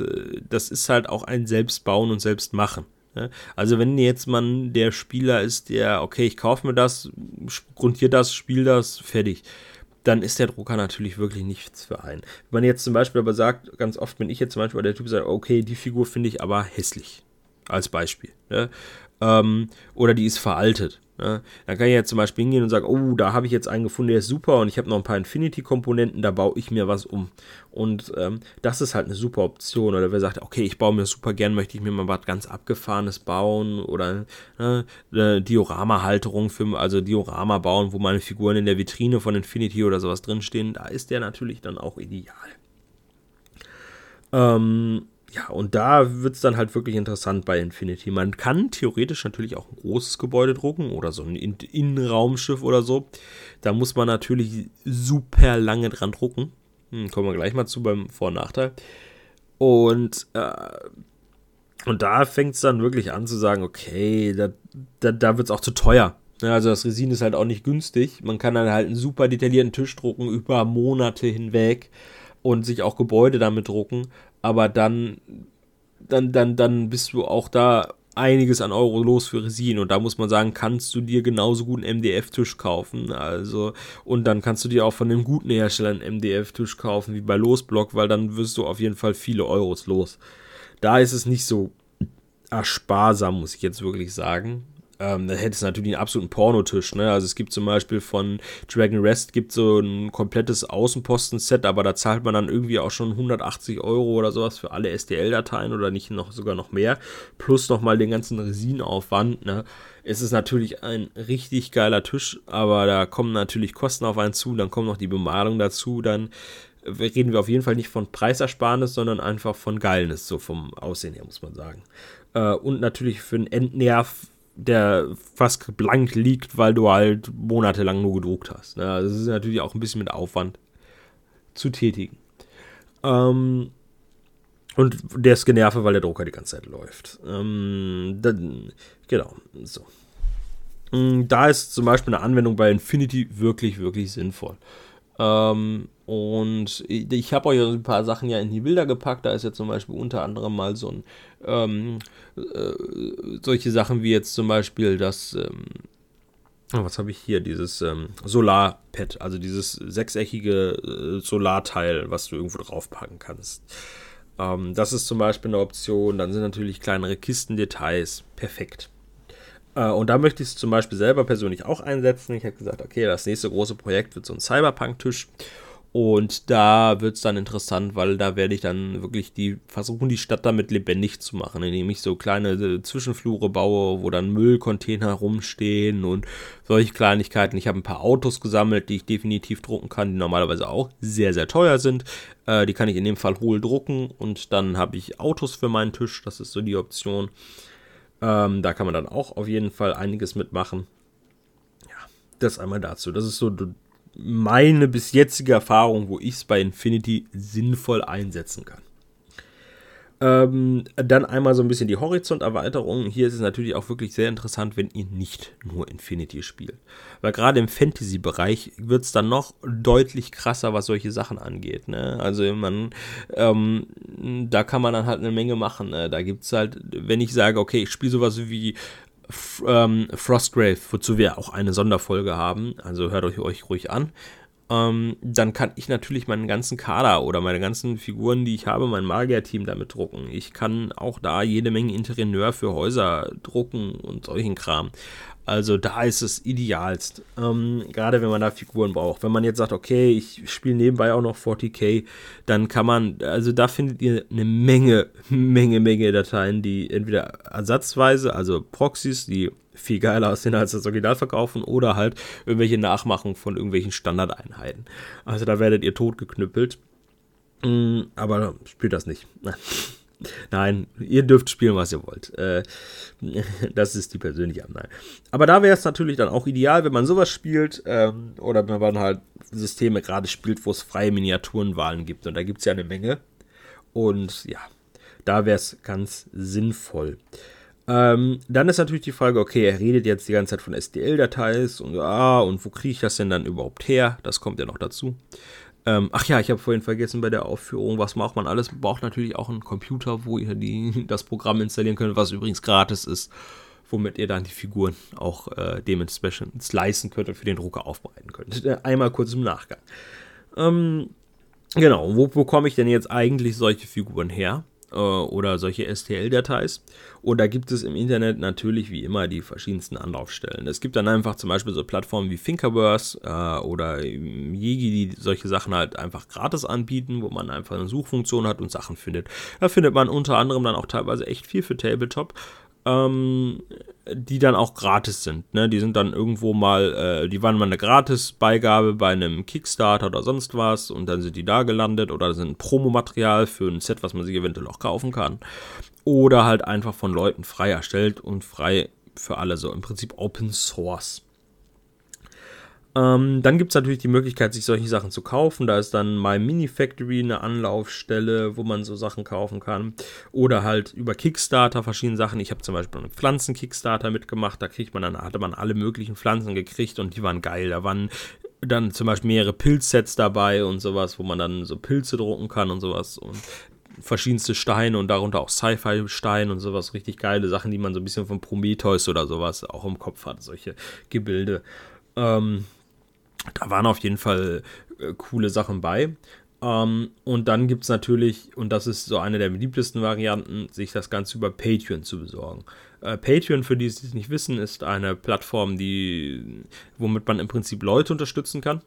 das ist halt auch ein Selbstbauen und Selbstmachen. Ne? Also wenn jetzt man der Spieler ist, der, okay, ich kaufe mir das, grundiere das, spiele das, fertig, dann ist der Drucker natürlich wirklich nichts für einen. Wenn man jetzt zum Beispiel aber sagt, ganz oft bin ich jetzt zum Beispiel der Typ, der sagt, okay, die Figur finde ich aber hässlich. Als Beispiel. Ne? Ähm, oder die ist veraltet. Ne? Dann kann ich jetzt zum Beispiel hingehen und sagen, oh, da habe ich jetzt einen gefunden, der ist super und ich habe noch ein paar Infinity-Komponenten, da baue ich mir was um. Und ähm, das ist halt eine super Option. Oder wer sagt, okay, ich baue mir das super gern, möchte ich mir mal was ganz Abgefahrenes bauen oder ne, eine Diorama-Halterung, für, also Diorama bauen, wo meine Figuren in der Vitrine von Infinity oder sowas drinstehen. Da ist der natürlich dann auch ideal. Ähm, Ja, und da wird es dann halt wirklich interessant bei Infinity. Man kann theoretisch natürlich auch ein großes Gebäude drucken oder so ein Innenraumschiff oder so. Da muss man natürlich super lange dran drucken. Hm, kommen wir gleich mal zu beim Vor- und Nachteil. Und, äh, und da fängt es dann wirklich an zu sagen, okay, da, da, da wird es auch zu teuer. Also das Resin ist halt auch nicht günstig. Man kann dann halt einen super detaillierten Tisch drucken über Monate hinweg und sich auch Gebäude damit drucken. Aber dann, dann, dann, dann bist du auch da einiges an Euro los für Resin. Und da muss man sagen, kannst du dir genauso gut einen M D F-Tisch kaufen. Also, und dann kannst du dir auch von einem guten Hersteller einen M D F-Tisch kaufen, wie bei Losblock, weil dann wirst du auf jeden Fall viele Euros los. Da ist es nicht so sparsam, muss ich jetzt wirklich sagen. Ähm, dann hättest du natürlich einen absoluten Pornotisch, ne? Also es gibt zum Beispiel von Dragon Rest gibt so ein komplettes Außenposten-Set, aber da zahlt man dann irgendwie auch schon hundertachtzig Euro oder sowas für alle S D L-Dateien oder nicht noch sogar noch mehr, plus nochmal den ganzen Resinaufwand, ne? Es ist natürlich ein richtig geiler Tisch, aber da kommen natürlich Kosten auf einen zu, dann kommt noch die Bemalung dazu, dann reden wir auf jeden Fall nicht von Preisersparnis, sondern einfach von Geilnis, so vom Aussehen her, muss man sagen. Äh, und natürlich für einen Endnerv, der fast blank liegt, weil du halt monatelang nur gedruckt hast. Das ist natürlich auch ein bisschen mit Aufwand zu tätigen. Und der ist genervt, weil der Drucker die ganze Zeit läuft. Genau. So. Da ist zum Beispiel eine Anwendung bei Infinity wirklich, wirklich sinnvoll. Und ich habe euch ein paar Sachen ja in die Bilder gepackt. Da ist jetzt zum Beispiel unter anderem mal so ein ähm, äh, solche Sachen wie jetzt zum Beispiel das ähm, Was habe ich hier? Dieses ähm, Solarpad, also dieses sechseckige äh, Solarteil, was du irgendwo draufpacken kannst. Ähm, das ist zum Beispiel eine Option. Dann sind natürlich kleinere Kistendetails perfekt. Äh, und da möchte ich es zum Beispiel selber persönlich auch einsetzen. Ich habe gesagt, okay, das nächste große Projekt wird so ein Cyberpunk-Tisch. Und da wird es dann interessant, weil da werde ich dann wirklich die versuchen, die Stadt damit lebendig zu machen, indem ich so kleine äh, Zwischenflure baue, wo dann Müllcontainer rumstehen und solche Kleinigkeiten. Ich habe ein paar Autos gesammelt, die ich definitiv drucken kann, die normalerweise auch sehr, sehr teuer sind. Äh, die kann ich in dem Fall hohl drucken und dann habe ich Autos für meinen Tisch. Das ist so die Option. Ähm, da kann man dann auch auf jeden Fall einiges mitmachen. Ja, das einmal dazu. Das ist so meine bis jetzige Erfahrung, wo ich es bei Infinity sinnvoll einsetzen kann. Ähm, dann einmal so ein bisschen die Horizonterweiterung. Hier ist es natürlich auch wirklich sehr interessant, wenn ihr nicht nur Infinity spielt. Weil gerade im Fantasy-Bereich wird es dann noch deutlich krasser, was solche Sachen angeht. Ne? Also man, ähm, da kann man dann halt eine Menge machen. Ne? Da gibt es halt, wenn ich sage, okay, ich spiele sowas wie F- ähm, Frostgrave, wozu wir auch eine Sonderfolge haben, also hört euch, euch ruhig an, ähm, dann kann ich natürlich meinen ganzen Kader oder meine ganzen Figuren, die ich habe, mein Magier-Team damit drucken. Ich kann auch da jede Menge Interieur für Häuser drucken und solchen Kram. Also da ist es idealst, ähm, gerade wenn man da Figuren braucht. Wenn man jetzt sagt, okay, ich spiele nebenbei auch noch vierzig K, dann kann man, also da findet ihr eine Menge, Menge, Menge Dateien, die entweder ersatzweise, also Proxys, die viel geiler aussehen als das Original verkaufen, oder halt irgendwelche Nachmachungen von irgendwelchen Standardeinheiten. Also da werdet ihr totgeknüppelt, mhm, aber spielt das nicht. Nein, ihr dürft spielen, was ihr wollt. Äh, das ist die persönliche Anleitung. Aber da wäre es natürlich dann auch ideal, wenn man sowas spielt ähm, oder wenn man halt Systeme gerade spielt, wo es freie Miniaturenwahlen gibt. Und da gibt es ja eine Menge. Und ja, da wäre es ganz sinnvoll. Ähm, dann ist natürlich die Frage, okay, er redet jetzt die ganze Zeit von S D L-Dateis und ah, und wo kriege ich das denn dann überhaupt her? Das kommt ja noch dazu. Ach ja, ich habe vorhin vergessen bei der Aufführung, was braucht man alles? Man braucht natürlich auch einen Computer, wo ihr die, das Programm installieren könnt, was übrigens gratis ist, womit ihr dann die Figuren auch äh, dementsprechend slicen könnt und für den Drucker aufbereiten könnt. Einmal kurz im Nachgang. Ähm, genau, wo bekomme ich denn jetzt eigentlich solche Figuren her? Äh, oder solche S T L-Dateis? Und da gibt es im Internet natürlich wie immer die verschiedensten Anlaufstellen. Es gibt dann einfach zum Beispiel so Plattformen wie Thingiverse äh, oder Yeggi, die solche Sachen halt einfach gratis anbieten, wo man einfach eine Suchfunktion hat und Sachen findet. Da findet man unter anderem dann auch teilweise echt viel für Tabletop, ähm, die dann auch gratis sind. Ne? Die sind dann irgendwo mal, äh, die waren mal eine Gratis-Beigabe bei einem Kickstarter oder sonst was und dann sind die da gelandet oder sind Promomaterial für ein Set, was man sich eventuell auch kaufen kann. Oder halt einfach von Leuten frei erstellt und frei für alle, so im Prinzip Open Source. Ähm, dann gibt es natürlich die Möglichkeit, sich solche Sachen zu kaufen. Da ist dann My Mini Factory eine Anlaufstelle, wo man so Sachen kaufen kann. Oder halt über Kickstarter verschiedene Sachen. Ich habe zum Beispiel einen Pflanzen-Kickstarter mitgemacht. Da kriegt man dann, hatte man alle möglichen Pflanzen gekriegt und die waren geil. Da waren dann zum Beispiel mehrere Pilzsets dabei und sowas, wo man dann so Pilze drucken kann und sowas und verschiedenste Steine und darunter auch Sci-Fi-Steine und sowas, richtig geile Sachen, die man so ein bisschen von Prometheus oder sowas auch im Kopf hat, solche Gebilde. Ähm, da waren auf jeden Fall äh, coole Sachen bei. Ähm, und dann gibt es natürlich, und das ist so eine der beliebtesten Varianten, sich das Ganze über Patreon zu besorgen. Äh, Patreon, für die, die es nicht wissen, ist eine Plattform, die, womit man im Prinzip Leute unterstützen kann.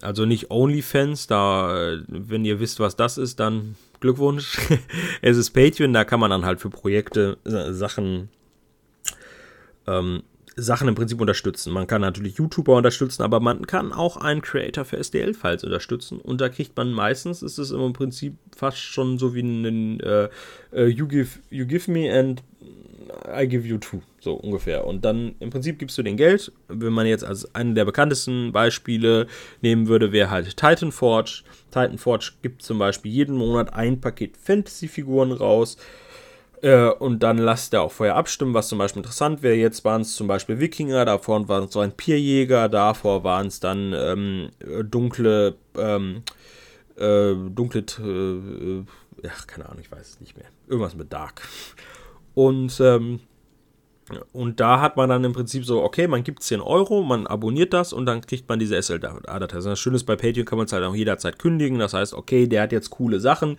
Also nicht OnlyFans, da, wenn ihr wisst, was das ist, dann Glückwunsch. Es ist Patreon, da kann man dann halt für Projekte äh, Sachen, ähm, Sachen im Prinzip unterstützen. Man kann natürlich YouTuber unterstützen, aber man kann auch einen Creator für S D L-Files unterstützen. Und da kriegt man meistens, ist es im Prinzip fast schon so wie ein äh, you, give, you give me and I give you two, so ungefähr. Und dann im Prinzip gibst du den Geld. Wenn man jetzt als einen der bekanntesten Beispiele nehmen würde, wäre halt Titan Forge. Titan Forge gibt zum Beispiel jeden Monat ein Paket Fantasy-Figuren raus. Äh, und dann lasst ihr auch vorher abstimmen, was zum Beispiel interessant wäre. Jetzt waren es zum Beispiel Wikinger, davor waren es so ein Pierjäger, davor waren es dann ähm, dunkle, ähm, äh, dunkle, äh, ach, keine Ahnung, ich weiß es nicht mehr. Irgendwas mit Dark. Und ähm, Und da hat man dann im Prinzip so, okay, man gibt zehn Euro, man abonniert das und dann kriegt man diese S L A-Datei. Das Schöne ist, bei Patreon kann man es halt auch jederzeit kündigen. Das heißt, okay, der hat jetzt coole Sachen.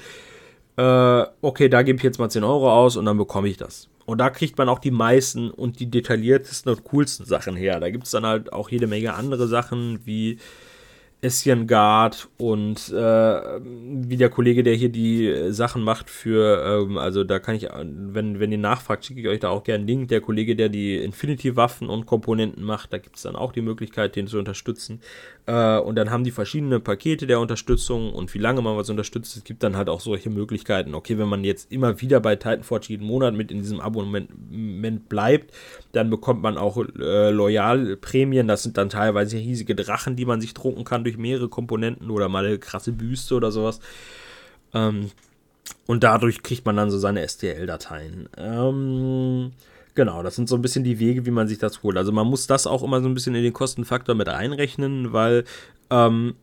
Äh, okay, da gebe ich jetzt mal zehn Euro aus und dann bekomme ich das. Und da kriegt man auch die meisten und die detailliertesten und coolsten Sachen her. Da gibt es dann halt auch jede Menge andere Sachen wie Ession Guard und äh, wie der Kollege, der hier die Sachen macht für, ähm, also da kann ich, wenn, wenn ihr nachfragt, schicke ich euch da auch gerne einen Link, der Kollege, der die Infinity-Waffen und Komponenten macht, da gibt es dann auch die Möglichkeit, den zu unterstützen. Äh, und dann haben die verschiedene Pakete der Unterstützung und wie lange man was unterstützt, es gibt dann halt auch solche Möglichkeiten. Okay, wenn man jetzt immer wieder bei Titan Forge jeden Monat mit in diesem Abonnement bleibt, dann bekommt man auch äh, Loyalprämien, das sind dann teilweise riesige Drachen, die man sich drucken kann durch mehrere Komponenten oder mal eine krasse Büste oder sowas. Ähm, und dadurch kriegt man dann so seine S T L-Dateien. Ähm, genau, das sind so ein bisschen die Wege, wie man sich das holt. Also man muss das auch immer so ein bisschen in den Kostenfaktor mit einrechnen, weil ähm,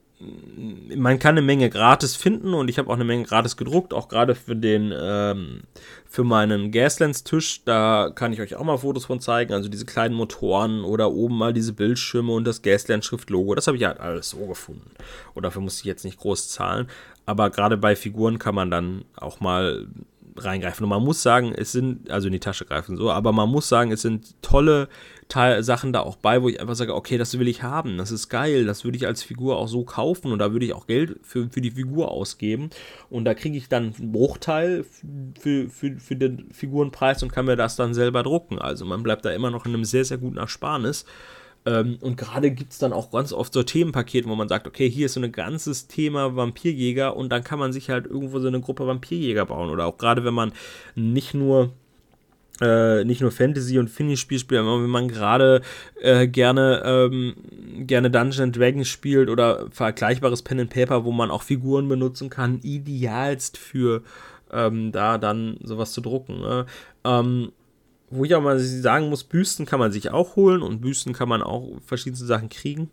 man kann eine Menge gratis finden und ich habe auch eine Menge gratis gedruckt, auch gerade für den ähm, für meinen Gaslands-Tisch, da kann ich euch auch mal Fotos von zeigen, also diese kleinen Motoren oder oben mal diese Bildschirme und das Gaslands-Schriftlogo, das habe ich halt alles so gefunden und dafür musste ich jetzt nicht groß zahlen, aber gerade bei Figuren kann man dann auch mal reingreifen und man muss sagen, es sind, also in die Tasche greifen so, aber man muss sagen, es sind tolle Teil, Sachen da auch bei, wo ich einfach sage, okay, das will ich haben, das ist geil, das würde ich als Figur auch so kaufen und da würde ich auch Geld für, für die Figur ausgeben und da kriege ich dann einen Bruchteil für, für, für den Figurenpreis und kann mir das dann selber drucken, also man bleibt da immer noch in einem sehr, sehr guten Ersparnis. Ähm, und gerade gibt es dann auch ganz oft so Themenpakete, wo man sagt, okay, hier ist so ein ganzes Thema Vampirjäger und dann kann man sich halt irgendwo so eine Gruppe Vampirjäger bauen oder auch gerade wenn man nicht nur äh, nicht nur Fantasy und Finish-Spiel spielt, aber wenn man gerade äh, gerne ähm, gerne Dungeons and Dragons spielt oder vergleichbares Pen and Paper, wo man auch Figuren benutzen kann, idealst für ähm, da dann sowas zu drucken, ne? Ähm, wo ich auch mal sagen muss, Büsten kann man sich auch holen und Büsten kann man auch verschiedenste Sachen kriegen.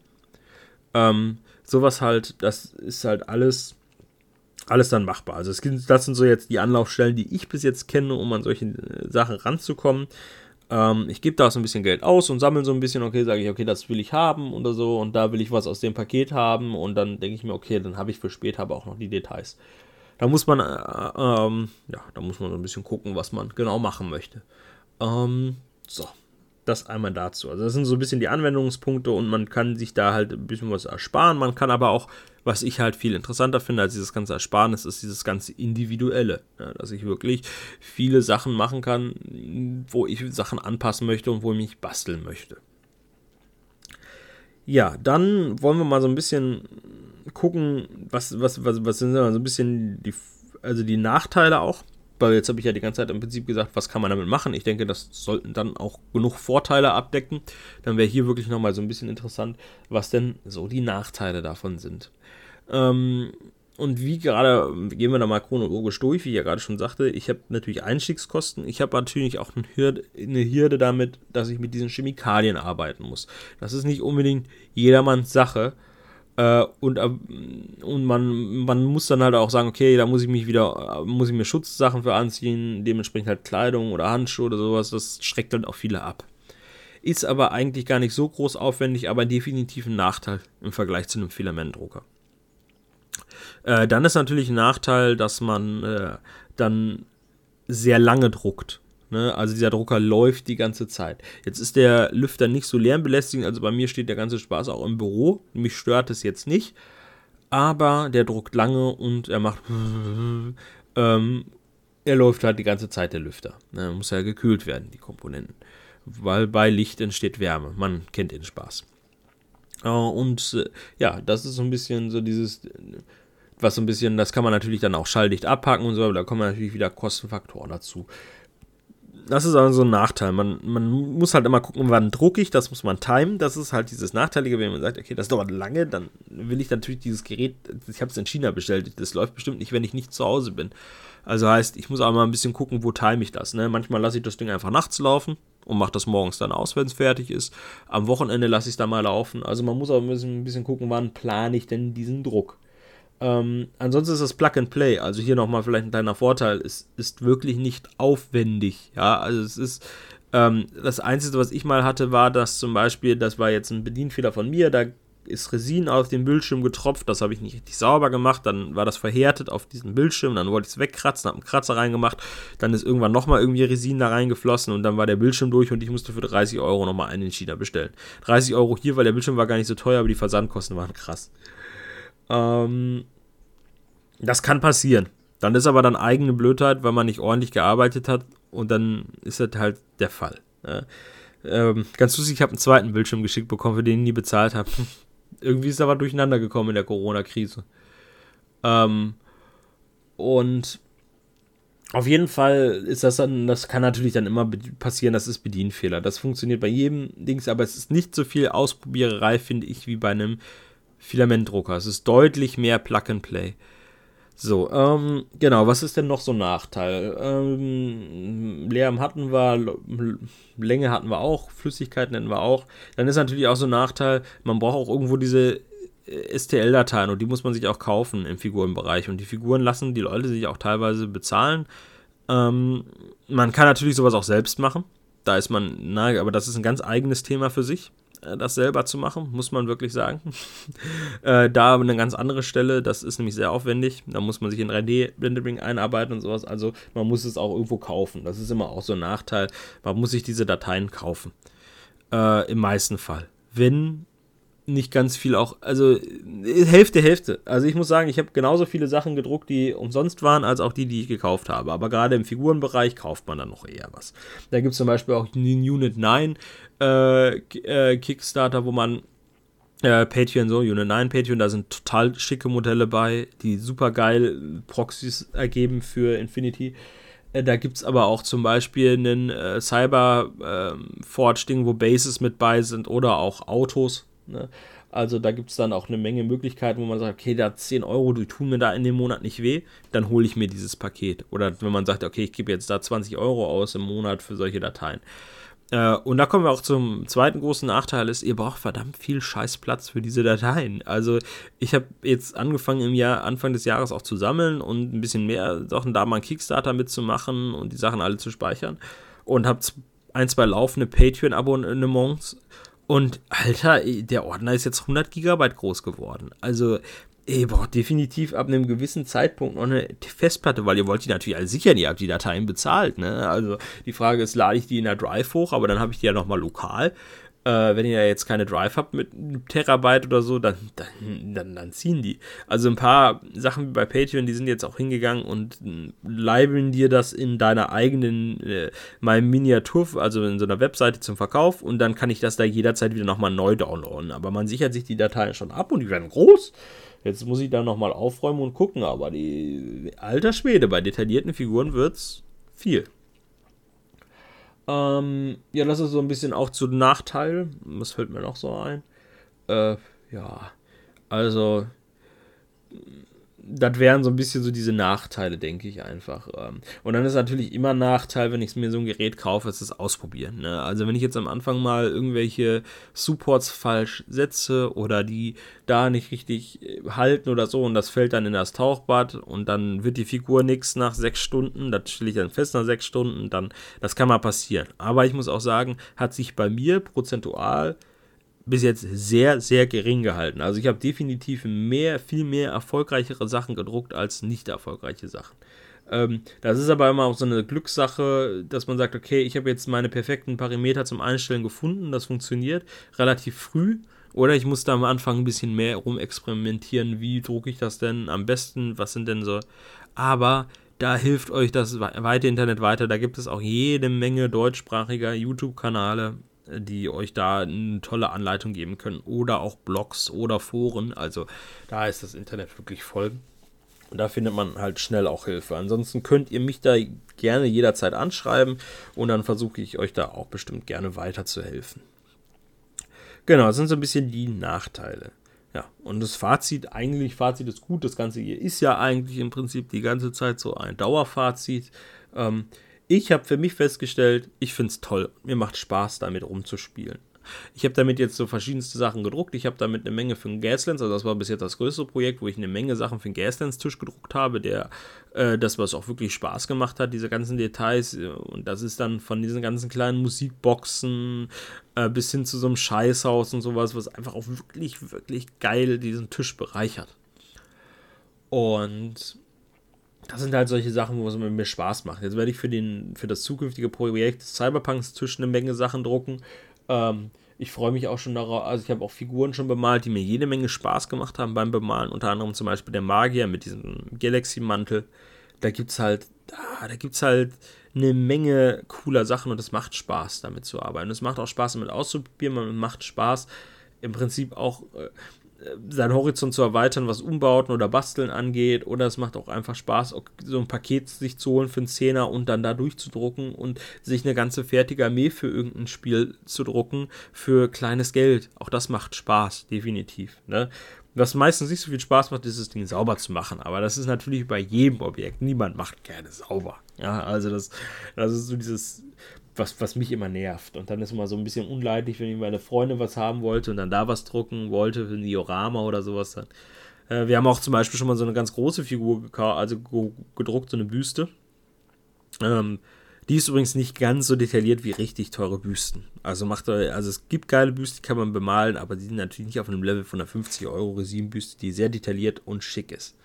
Ähm, sowas halt, das ist halt alles, alles dann machbar. Also es gibt, das sind so jetzt die Anlaufstellen, die ich bis jetzt kenne, um an solche Sachen ranzukommen. Ähm, ich gebe da so ein bisschen Geld aus und sammle so ein bisschen, okay, sage ich, okay, das will ich haben oder so und da will ich was aus dem Paket haben und dann denke ich mir, okay, dann habe ich für später aber auch noch die Details. Da muss man, äh, ähm, ja, da muss man so ein bisschen gucken, was man genau machen möchte. Um, so, das einmal dazu. Also das sind so ein bisschen die Anwendungspunkte und man kann sich da halt ein bisschen was ersparen. Man kann aber auch, was ich halt viel interessanter finde als dieses ganze Ersparnis, ist dieses ganze Individuelle. Ja, dass ich wirklich viele Sachen machen kann, wo ich Sachen anpassen möchte und wo ich mich basteln möchte. Ja, dann wollen wir mal so ein bisschen gucken, was, was, was, was sind so ein bisschen die, also die Nachteile auch. Weil jetzt habe ich ja die ganze Zeit im Prinzip gesagt, was kann man damit machen? Ich denke, das sollten dann auch genug Vorteile abdecken. Dann wäre hier wirklich nochmal so ein bisschen interessant, was denn so die Nachteile davon sind. Ähm, und wie gerade, gehen wir da mal chronologisch durch, wie ich ja gerade schon sagte, ich habe natürlich Einstiegskosten, ich habe natürlich auch eine Hürde, eine Hürde damit, dass ich mit diesen Chemikalien arbeiten muss. Das ist nicht unbedingt jedermanns Sache. Und, und man, man muss dann halt auch sagen, okay, da muss ich mich wieder, muss ich mir Schutzsachen für anziehen, dementsprechend halt Kleidung oder Handschuhe oder sowas, das schreckt dann auch viele ab. Ist aber eigentlich gar nicht so groß aufwendig, aber definitiv ein Nachteil im Vergleich zu einem Filamentdrucker. Äh, dann ist natürlich ein Nachteil, dass man äh, dann sehr lange druckt. Ne, also dieser Drucker läuft die ganze Zeit. Jetzt ist der Lüfter nicht so lärmbelästigend, also bei mir steht der ganze Spaß auch im Büro. Mich stört es jetzt nicht, aber der druckt lange und er macht... Ähm, er läuft halt die ganze Zeit, der Lüfter. Ne, muss ja gekühlt werden, die Komponenten. Weil bei Licht entsteht Wärme. Man kennt den Spaß. Äh, und äh, ja, das ist so ein bisschen so dieses... Was so ein bisschen... Das kann man natürlich dann auch schalldicht abpacken und so, aber da kommen natürlich wieder Kostenfaktoren dazu. Das ist also ein Nachteil. Man, man muss halt immer gucken, wann drucke ich, das muss man timen. Das ist halt dieses Nachteilige, wenn man sagt, okay, das dauert lange, dann will ich natürlich dieses Gerät, ich habe es in China bestellt, das läuft bestimmt nicht, wenn ich nicht zu Hause bin. Also heißt, ich muss auch mal ein bisschen gucken, wo time ich das. Ne? Manchmal lasse ich das Ding einfach nachts laufen und mache das morgens dann aus, wenn es fertig ist. Am Wochenende lasse ich es dann mal laufen. Also man muss auch ein bisschen gucken, wann plane ich denn diesen Druck. Ähm, ansonsten ist das Plug and Play, also hier nochmal vielleicht ein kleiner Vorteil, es ist wirklich nicht aufwendig, ja, also es ist, Ähm, das Einzige, was ich mal hatte, war, dass zum Beispiel, das war jetzt ein Bedienfehler von mir, da ist Resin auf den Bildschirm getropft, das habe ich nicht richtig sauber gemacht, dann war das verhärtet auf diesem Bildschirm, dann wollte ich es wegkratzen, habe einen Kratzer reingemacht, dann ist irgendwann nochmal irgendwie Resin da reingeflossen und dann war der Bildschirm durch und ich musste für dreißig Euro nochmal einen in China bestellen. dreißig Euro hier, weil der Bildschirm war gar nicht so teuer, aber die Versandkosten waren krass. Ähm, das kann passieren. Dann ist aber dann eigene Blödheit, weil man nicht ordentlich gearbeitet hat und dann ist das halt der Fall. Ja. Ähm, ganz lustig, ich habe einen zweiten Bildschirm geschickt bekommen, für den ich nie bezahlt habe. Irgendwie ist da was durcheinander gekommen in der Corona-Krise. Ähm, und auf jeden Fall ist das dann, das kann natürlich dann immer passieren, das ist Bedienfehler. Das funktioniert bei jedem Dings, aber es ist nicht so viel Ausprobiererei, finde ich, wie bei einem Filamentdrucker. Es ist deutlich mehr Plug-and-Play. So, ähm, genau, was ist denn noch so ein Nachteil? Ähm, Lärm hatten wir, Länge hatten wir auch, Flüssigkeiten hatten wir auch. Dann ist natürlich auch so ein Nachteil, man braucht auch irgendwo diese S T L-Dateien und die muss man sich auch kaufen im Figurenbereich. Und die Figuren lassen die Leute sich auch teilweise bezahlen. Ähm, man kann natürlich sowas auch selbst machen, da ist man, na, aber das ist ein ganz eigenes Thema für sich. Das selber zu machen, muss man wirklich sagen. äh, da eine ganz andere Stelle, das ist nämlich sehr aufwendig. Da muss man sich in drei D-Rendering einarbeiten und sowas. Also man muss es auch irgendwo kaufen. Das ist immer auch so ein Nachteil. Man muss sich diese Dateien kaufen. Äh, im meisten Fall. Wenn nicht ganz viel auch, also Hälfte, Hälfte. Also ich muss sagen, ich habe genauso viele Sachen gedruckt, die umsonst waren, als auch die, die ich gekauft habe. Aber gerade im Figurenbereich kauft man dann noch eher was. Da gibt es zum Beispiel auch den Unit neun äh, äh, Kickstarter, wo man äh, Patreon, so Unit neun Patreon, da sind total schicke Modelle bei, die super geil Proxys ergeben für Infinity. Da gibt es aber auch zum Beispiel einen äh, Cyber-Forge-Ding, äh, wo Bases mit bei sind oder auch Autos. Also da gibt es dann auch eine Menge Möglichkeiten, wo man sagt, okay, da zehn Euro, die tun mir da in dem Monat nicht weh, dann hole ich mir dieses Paket. Oder wenn man sagt, okay, ich gebe jetzt da zwanzig Euro aus im Monat für solche Dateien. Äh, und da kommen wir auch zum zweiten großen Nachteil, ist, ihr braucht verdammt viel Scheißplatz für diese Dateien. Also ich habe jetzt angefangen im Jahr, Anfang des Jahres auch zu sammeln und ein bisschen mehr Sachen, da mal einen Kickstarter mitzumachen und die Sachen alle zu speichern. Und habe ein, zwei laufende Patreon-Abonnements. Und Alter, der Ordner ist jetzt hundert Gigabyte groß geworden. Also ihr braucht definitiv ab einem gewissen Zeitpunkt noch eine Festplatte, weil ihr wollt die natürlich alle sichern, ihr habt die Dateien bezahlt. Ne? Also die Frage ist, lade ich die in der Drive hoch, aber dann habe ich die ja nochmal lokal. Äh, wenn ihr ja jetzt keine Drive habt mit einem Terabyte oder so, dann, dann, dann, dann ziehen die. Also ein paar Sachen wie bei Patreon, die sind jetzt auch hingegangen und labeln dir das in deiner eigenen äh, My Miniatur, also in so einer Webseite zum Verkauf und dann kann ich das da jederzeit wieder nochmal neu downloaden. Aber man sichert sich die Dateien schon ab und die werden groß. Jetzt muss ich da nochmal aufräumen und gucken, aber die, alter Schwede, bei detaillierten Figuren wird's viel. Ähm, ja, das ist so ein bisschen auch zu Nachteil. Was fällt mir noch so ein? Äh, ja, also, das wären so ein bisschen so diese Nachteile, denke ich einfach. Und dann ist natürlich immer Nachteil, wenn ich mir so ein Gerät kaufe, ist das Ausprobieren. Ne? Also, wenn ich jetzt am Anfang mal irgendwelche Supports falsch setze oder die da nicht richtig halten oder so und das fällt dann in das Tauchbad und dann wird die Figur nichts nach sechs Stunden, das stelle ich dann fest nach sechs Stunden, dann, das kann mal passieren. Aber ich muss auch sagen, hat sich bei mir prozentual bis jetzt sehr, sehr gering gehalten. Also ich habe definitiv mehr, viel mehr erfolgreichere Sachen gedruckt als nicht erfolgreiche Sachen. Ähm, das ist aber immer auch so eine Glückssache, dass man sagt, okay, ich habe jetzt meine perfekten Parameter zum Einstellen gefunden, das funktioniert relativ früh. Oder ich muss da am Anfang ein bisschen mehr rumexperimentieren, wie drucke ich das denn am besten, was sind denn so... Aber da hilft euch das weite Internet weiter, da gibt es auch jede Menge deutschsprachiger YouTube-Kanäle, die euch da eine tolle Anleitung geben können oder auch Blogs oder Foren, also da ist das Internet wirklich voll und da findet man halt schnell auch Hilfe. Ansonsten könnt ihr mich da gerne jederzeit anschreiben und dann versuche ich euch da auch bestimmt gerne weiterzuhelfen. Genau, das sind so ein bisschen die Nachteile. Ja, und das Fazit, eigentlich Fazit ist gut, das Ganze hier ist ja eigentlich im Prinzip die ganze Zeit so ein Dauerfazit. ähm, Ich habe für mich festgestellt, ich finde es toll. Mir macht Spaß, damit rumzuspielen. Ich habe damit jetzt so verschiedenste Sachen gedruckt. Ich habe damit eine Menge für den Gaslands, also das war bis jetzt das größte Projekt, wo ich eine Menge Sachen für den Gaslands-Tisch gedruckt habe, der, äh, das was auch wirklich Spaß gemacht hat, diese ganzen Details. Und das ist dann von diesen ganzen kleinen Musikboxen äh, bis hin zu so einem Scheißhaus und sowas, was einfach auch wirklich, wirklich geil diesen Tisch bereichert. Und das sind halt solche Sachen, wo es mir Spaß macht. Jetzt werde ich für, den, für das zukünftige Projekt des Cyberpunks-Tisch eine Menge Sachen drucken. Ähm, ich freue mich auch schon darauf, also ich habe auch Figuren schon bemalt, die mir jede Menge Spaß gemacht haben beim Bemalen. Unter anderem zum Beispiel der Magier mit diesem Galaxy-Mantel. Da gibt es halt, da, da gibt's halt eine Menge cooler Sachen und es macht Spaß, damit zu arbeiten. Es macht auch Spaß, damit auszuprobieren. Man macht Spaß, im Prinzip auch Äh, seinen Horizont zu erweitern, was Umbauten oder Basteln angeht, oder es macht auch einfach Spaß, so ein Paket sich zu holen für einen Zehner und dann da durchzudrucken und sich eine ganze fertige Armee für irgendein Spiel zu drucken, für kleines Geld. Auch das macht Spaß, definitiv. Ne? Was meistens nicht so viel Spaß macht, ist das Ding sauber zu machen, aber das ist natürlich bei jedem Objekt. Niemand macht gerne sauber. Ja, also das, das ist so dieses Was, was mich immer nervt. Und dann ist immer so ein bisschen unleidlich, wenn ich meine Freundin was haben wollte und dann da was drucken wollte, für ein Diorama oder sowas. Dann. Äh, wir haben auch zum Beispiel schon mal so eine ganz große Figur gekau- also g- gedruckt, so eine Büste. Ähm, die ist übrigens nicht ganz so detailliert wie richtig teure Büsten. Also, macht, also es gibt geile Büsten, die kann man bemalen, aber die sind natürlich nicht auf einem Level von einer fünfzig Euro Resin-Büste, die sehr detailliert und schick ist.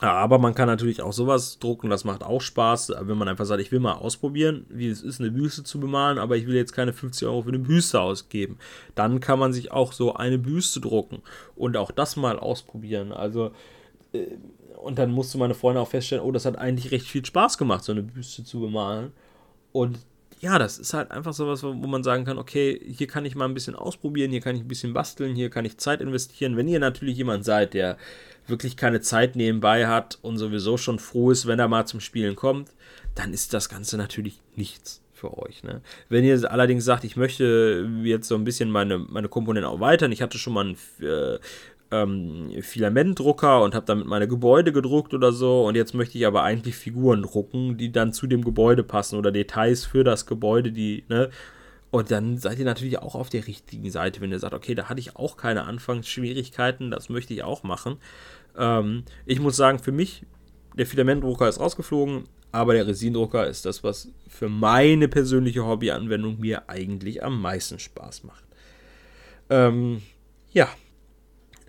Aber man kann natürlich auch sowas drucken, das macht auch Spaß, wenn man einfach sagt, ich will mal ausprobieren, wie es ist, eine Büste zu bemalen, aber ich will jetzt keine fünfzig Euro für eine Büste ausgeben. Dann kann man sich auch so eine Büste drucken und auch das mal ausprobieren. Also, und dann musste meine Freundin auch feststellen, oh, das hat eigentlich recht viel Spaß gemacht, so eine Büste zu bemalen. Und ja, das ist halt einfach sowas, wo man sagen kann, okay, hier kann ich mal ein bisschen ausprobieren, hier kann ich ein bisschen basteln, hier kann ich Zeit investieren. Wenn ihr natürlich jemand seid, der wirklich keine Zeit nebenbei hat und sowieso schon froh ist, wenn er mal zum Spielen kommt, dann ist das Ganze natürlich nichts für euch. Ne? Wenn ihr allerdings sagt, ich möchte jetzt so ein bisschen meine, meine Komponenten auch erweitern, ich hatte schon mal einen äh, ähm, Filamentdrucker und habe damit meine Gebäude gedruckt oder so und jetzt möchte ich aber eigentlich Figuren drucken, die dann zu dem Gebäude passen oder Details für das Gebäude, die, ne? Und dann seid ihr natürlich auch auf der richtigen Seite, wenn ihr sagt, okay, da hatte ich auch keine Anfangsschwierigkeiten, das möchte ich auch machen. Ähm, ich muss sagen, für mich, der Filamentdrucker ist rausgeflogen, aber der Resindrucker ist das, was für meine persönliche Hobbyanwendung mir eigentlich am meisten Spaß macht. Ähm, ja,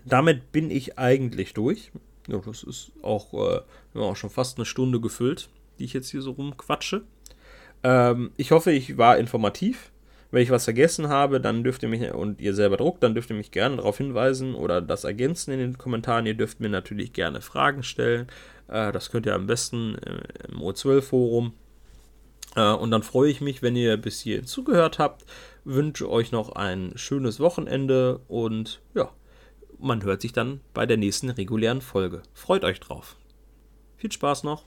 damit bin ich eigentlich durch. Ja, das ist auch, äh, wir haben auch schon fast eine Stunde gefüllt, die ich jetzt hier so rumquatsche. Ähm, ich hoffe, ich war informativ. Wenn ich was vergessen habe, dann dürft ihr mich, und ihr selber druckt, dann dürft ihr mich gerne darauf hinweisen oder das ergänzen in den Kommentaren. Ihr dürft mir natürlich gerne Fragen stellen. Äh, das könnt ihr am besten im O zwölf Forum. Äh, und dann freue ich mich, wenn ihr bis hierhin zugehört habt. Wünsche euch noch ein schönes Wochenende und ja, man hört sich dann bei der nächsten regulären Folge. Freut euch drauf. Viel Spaß noch.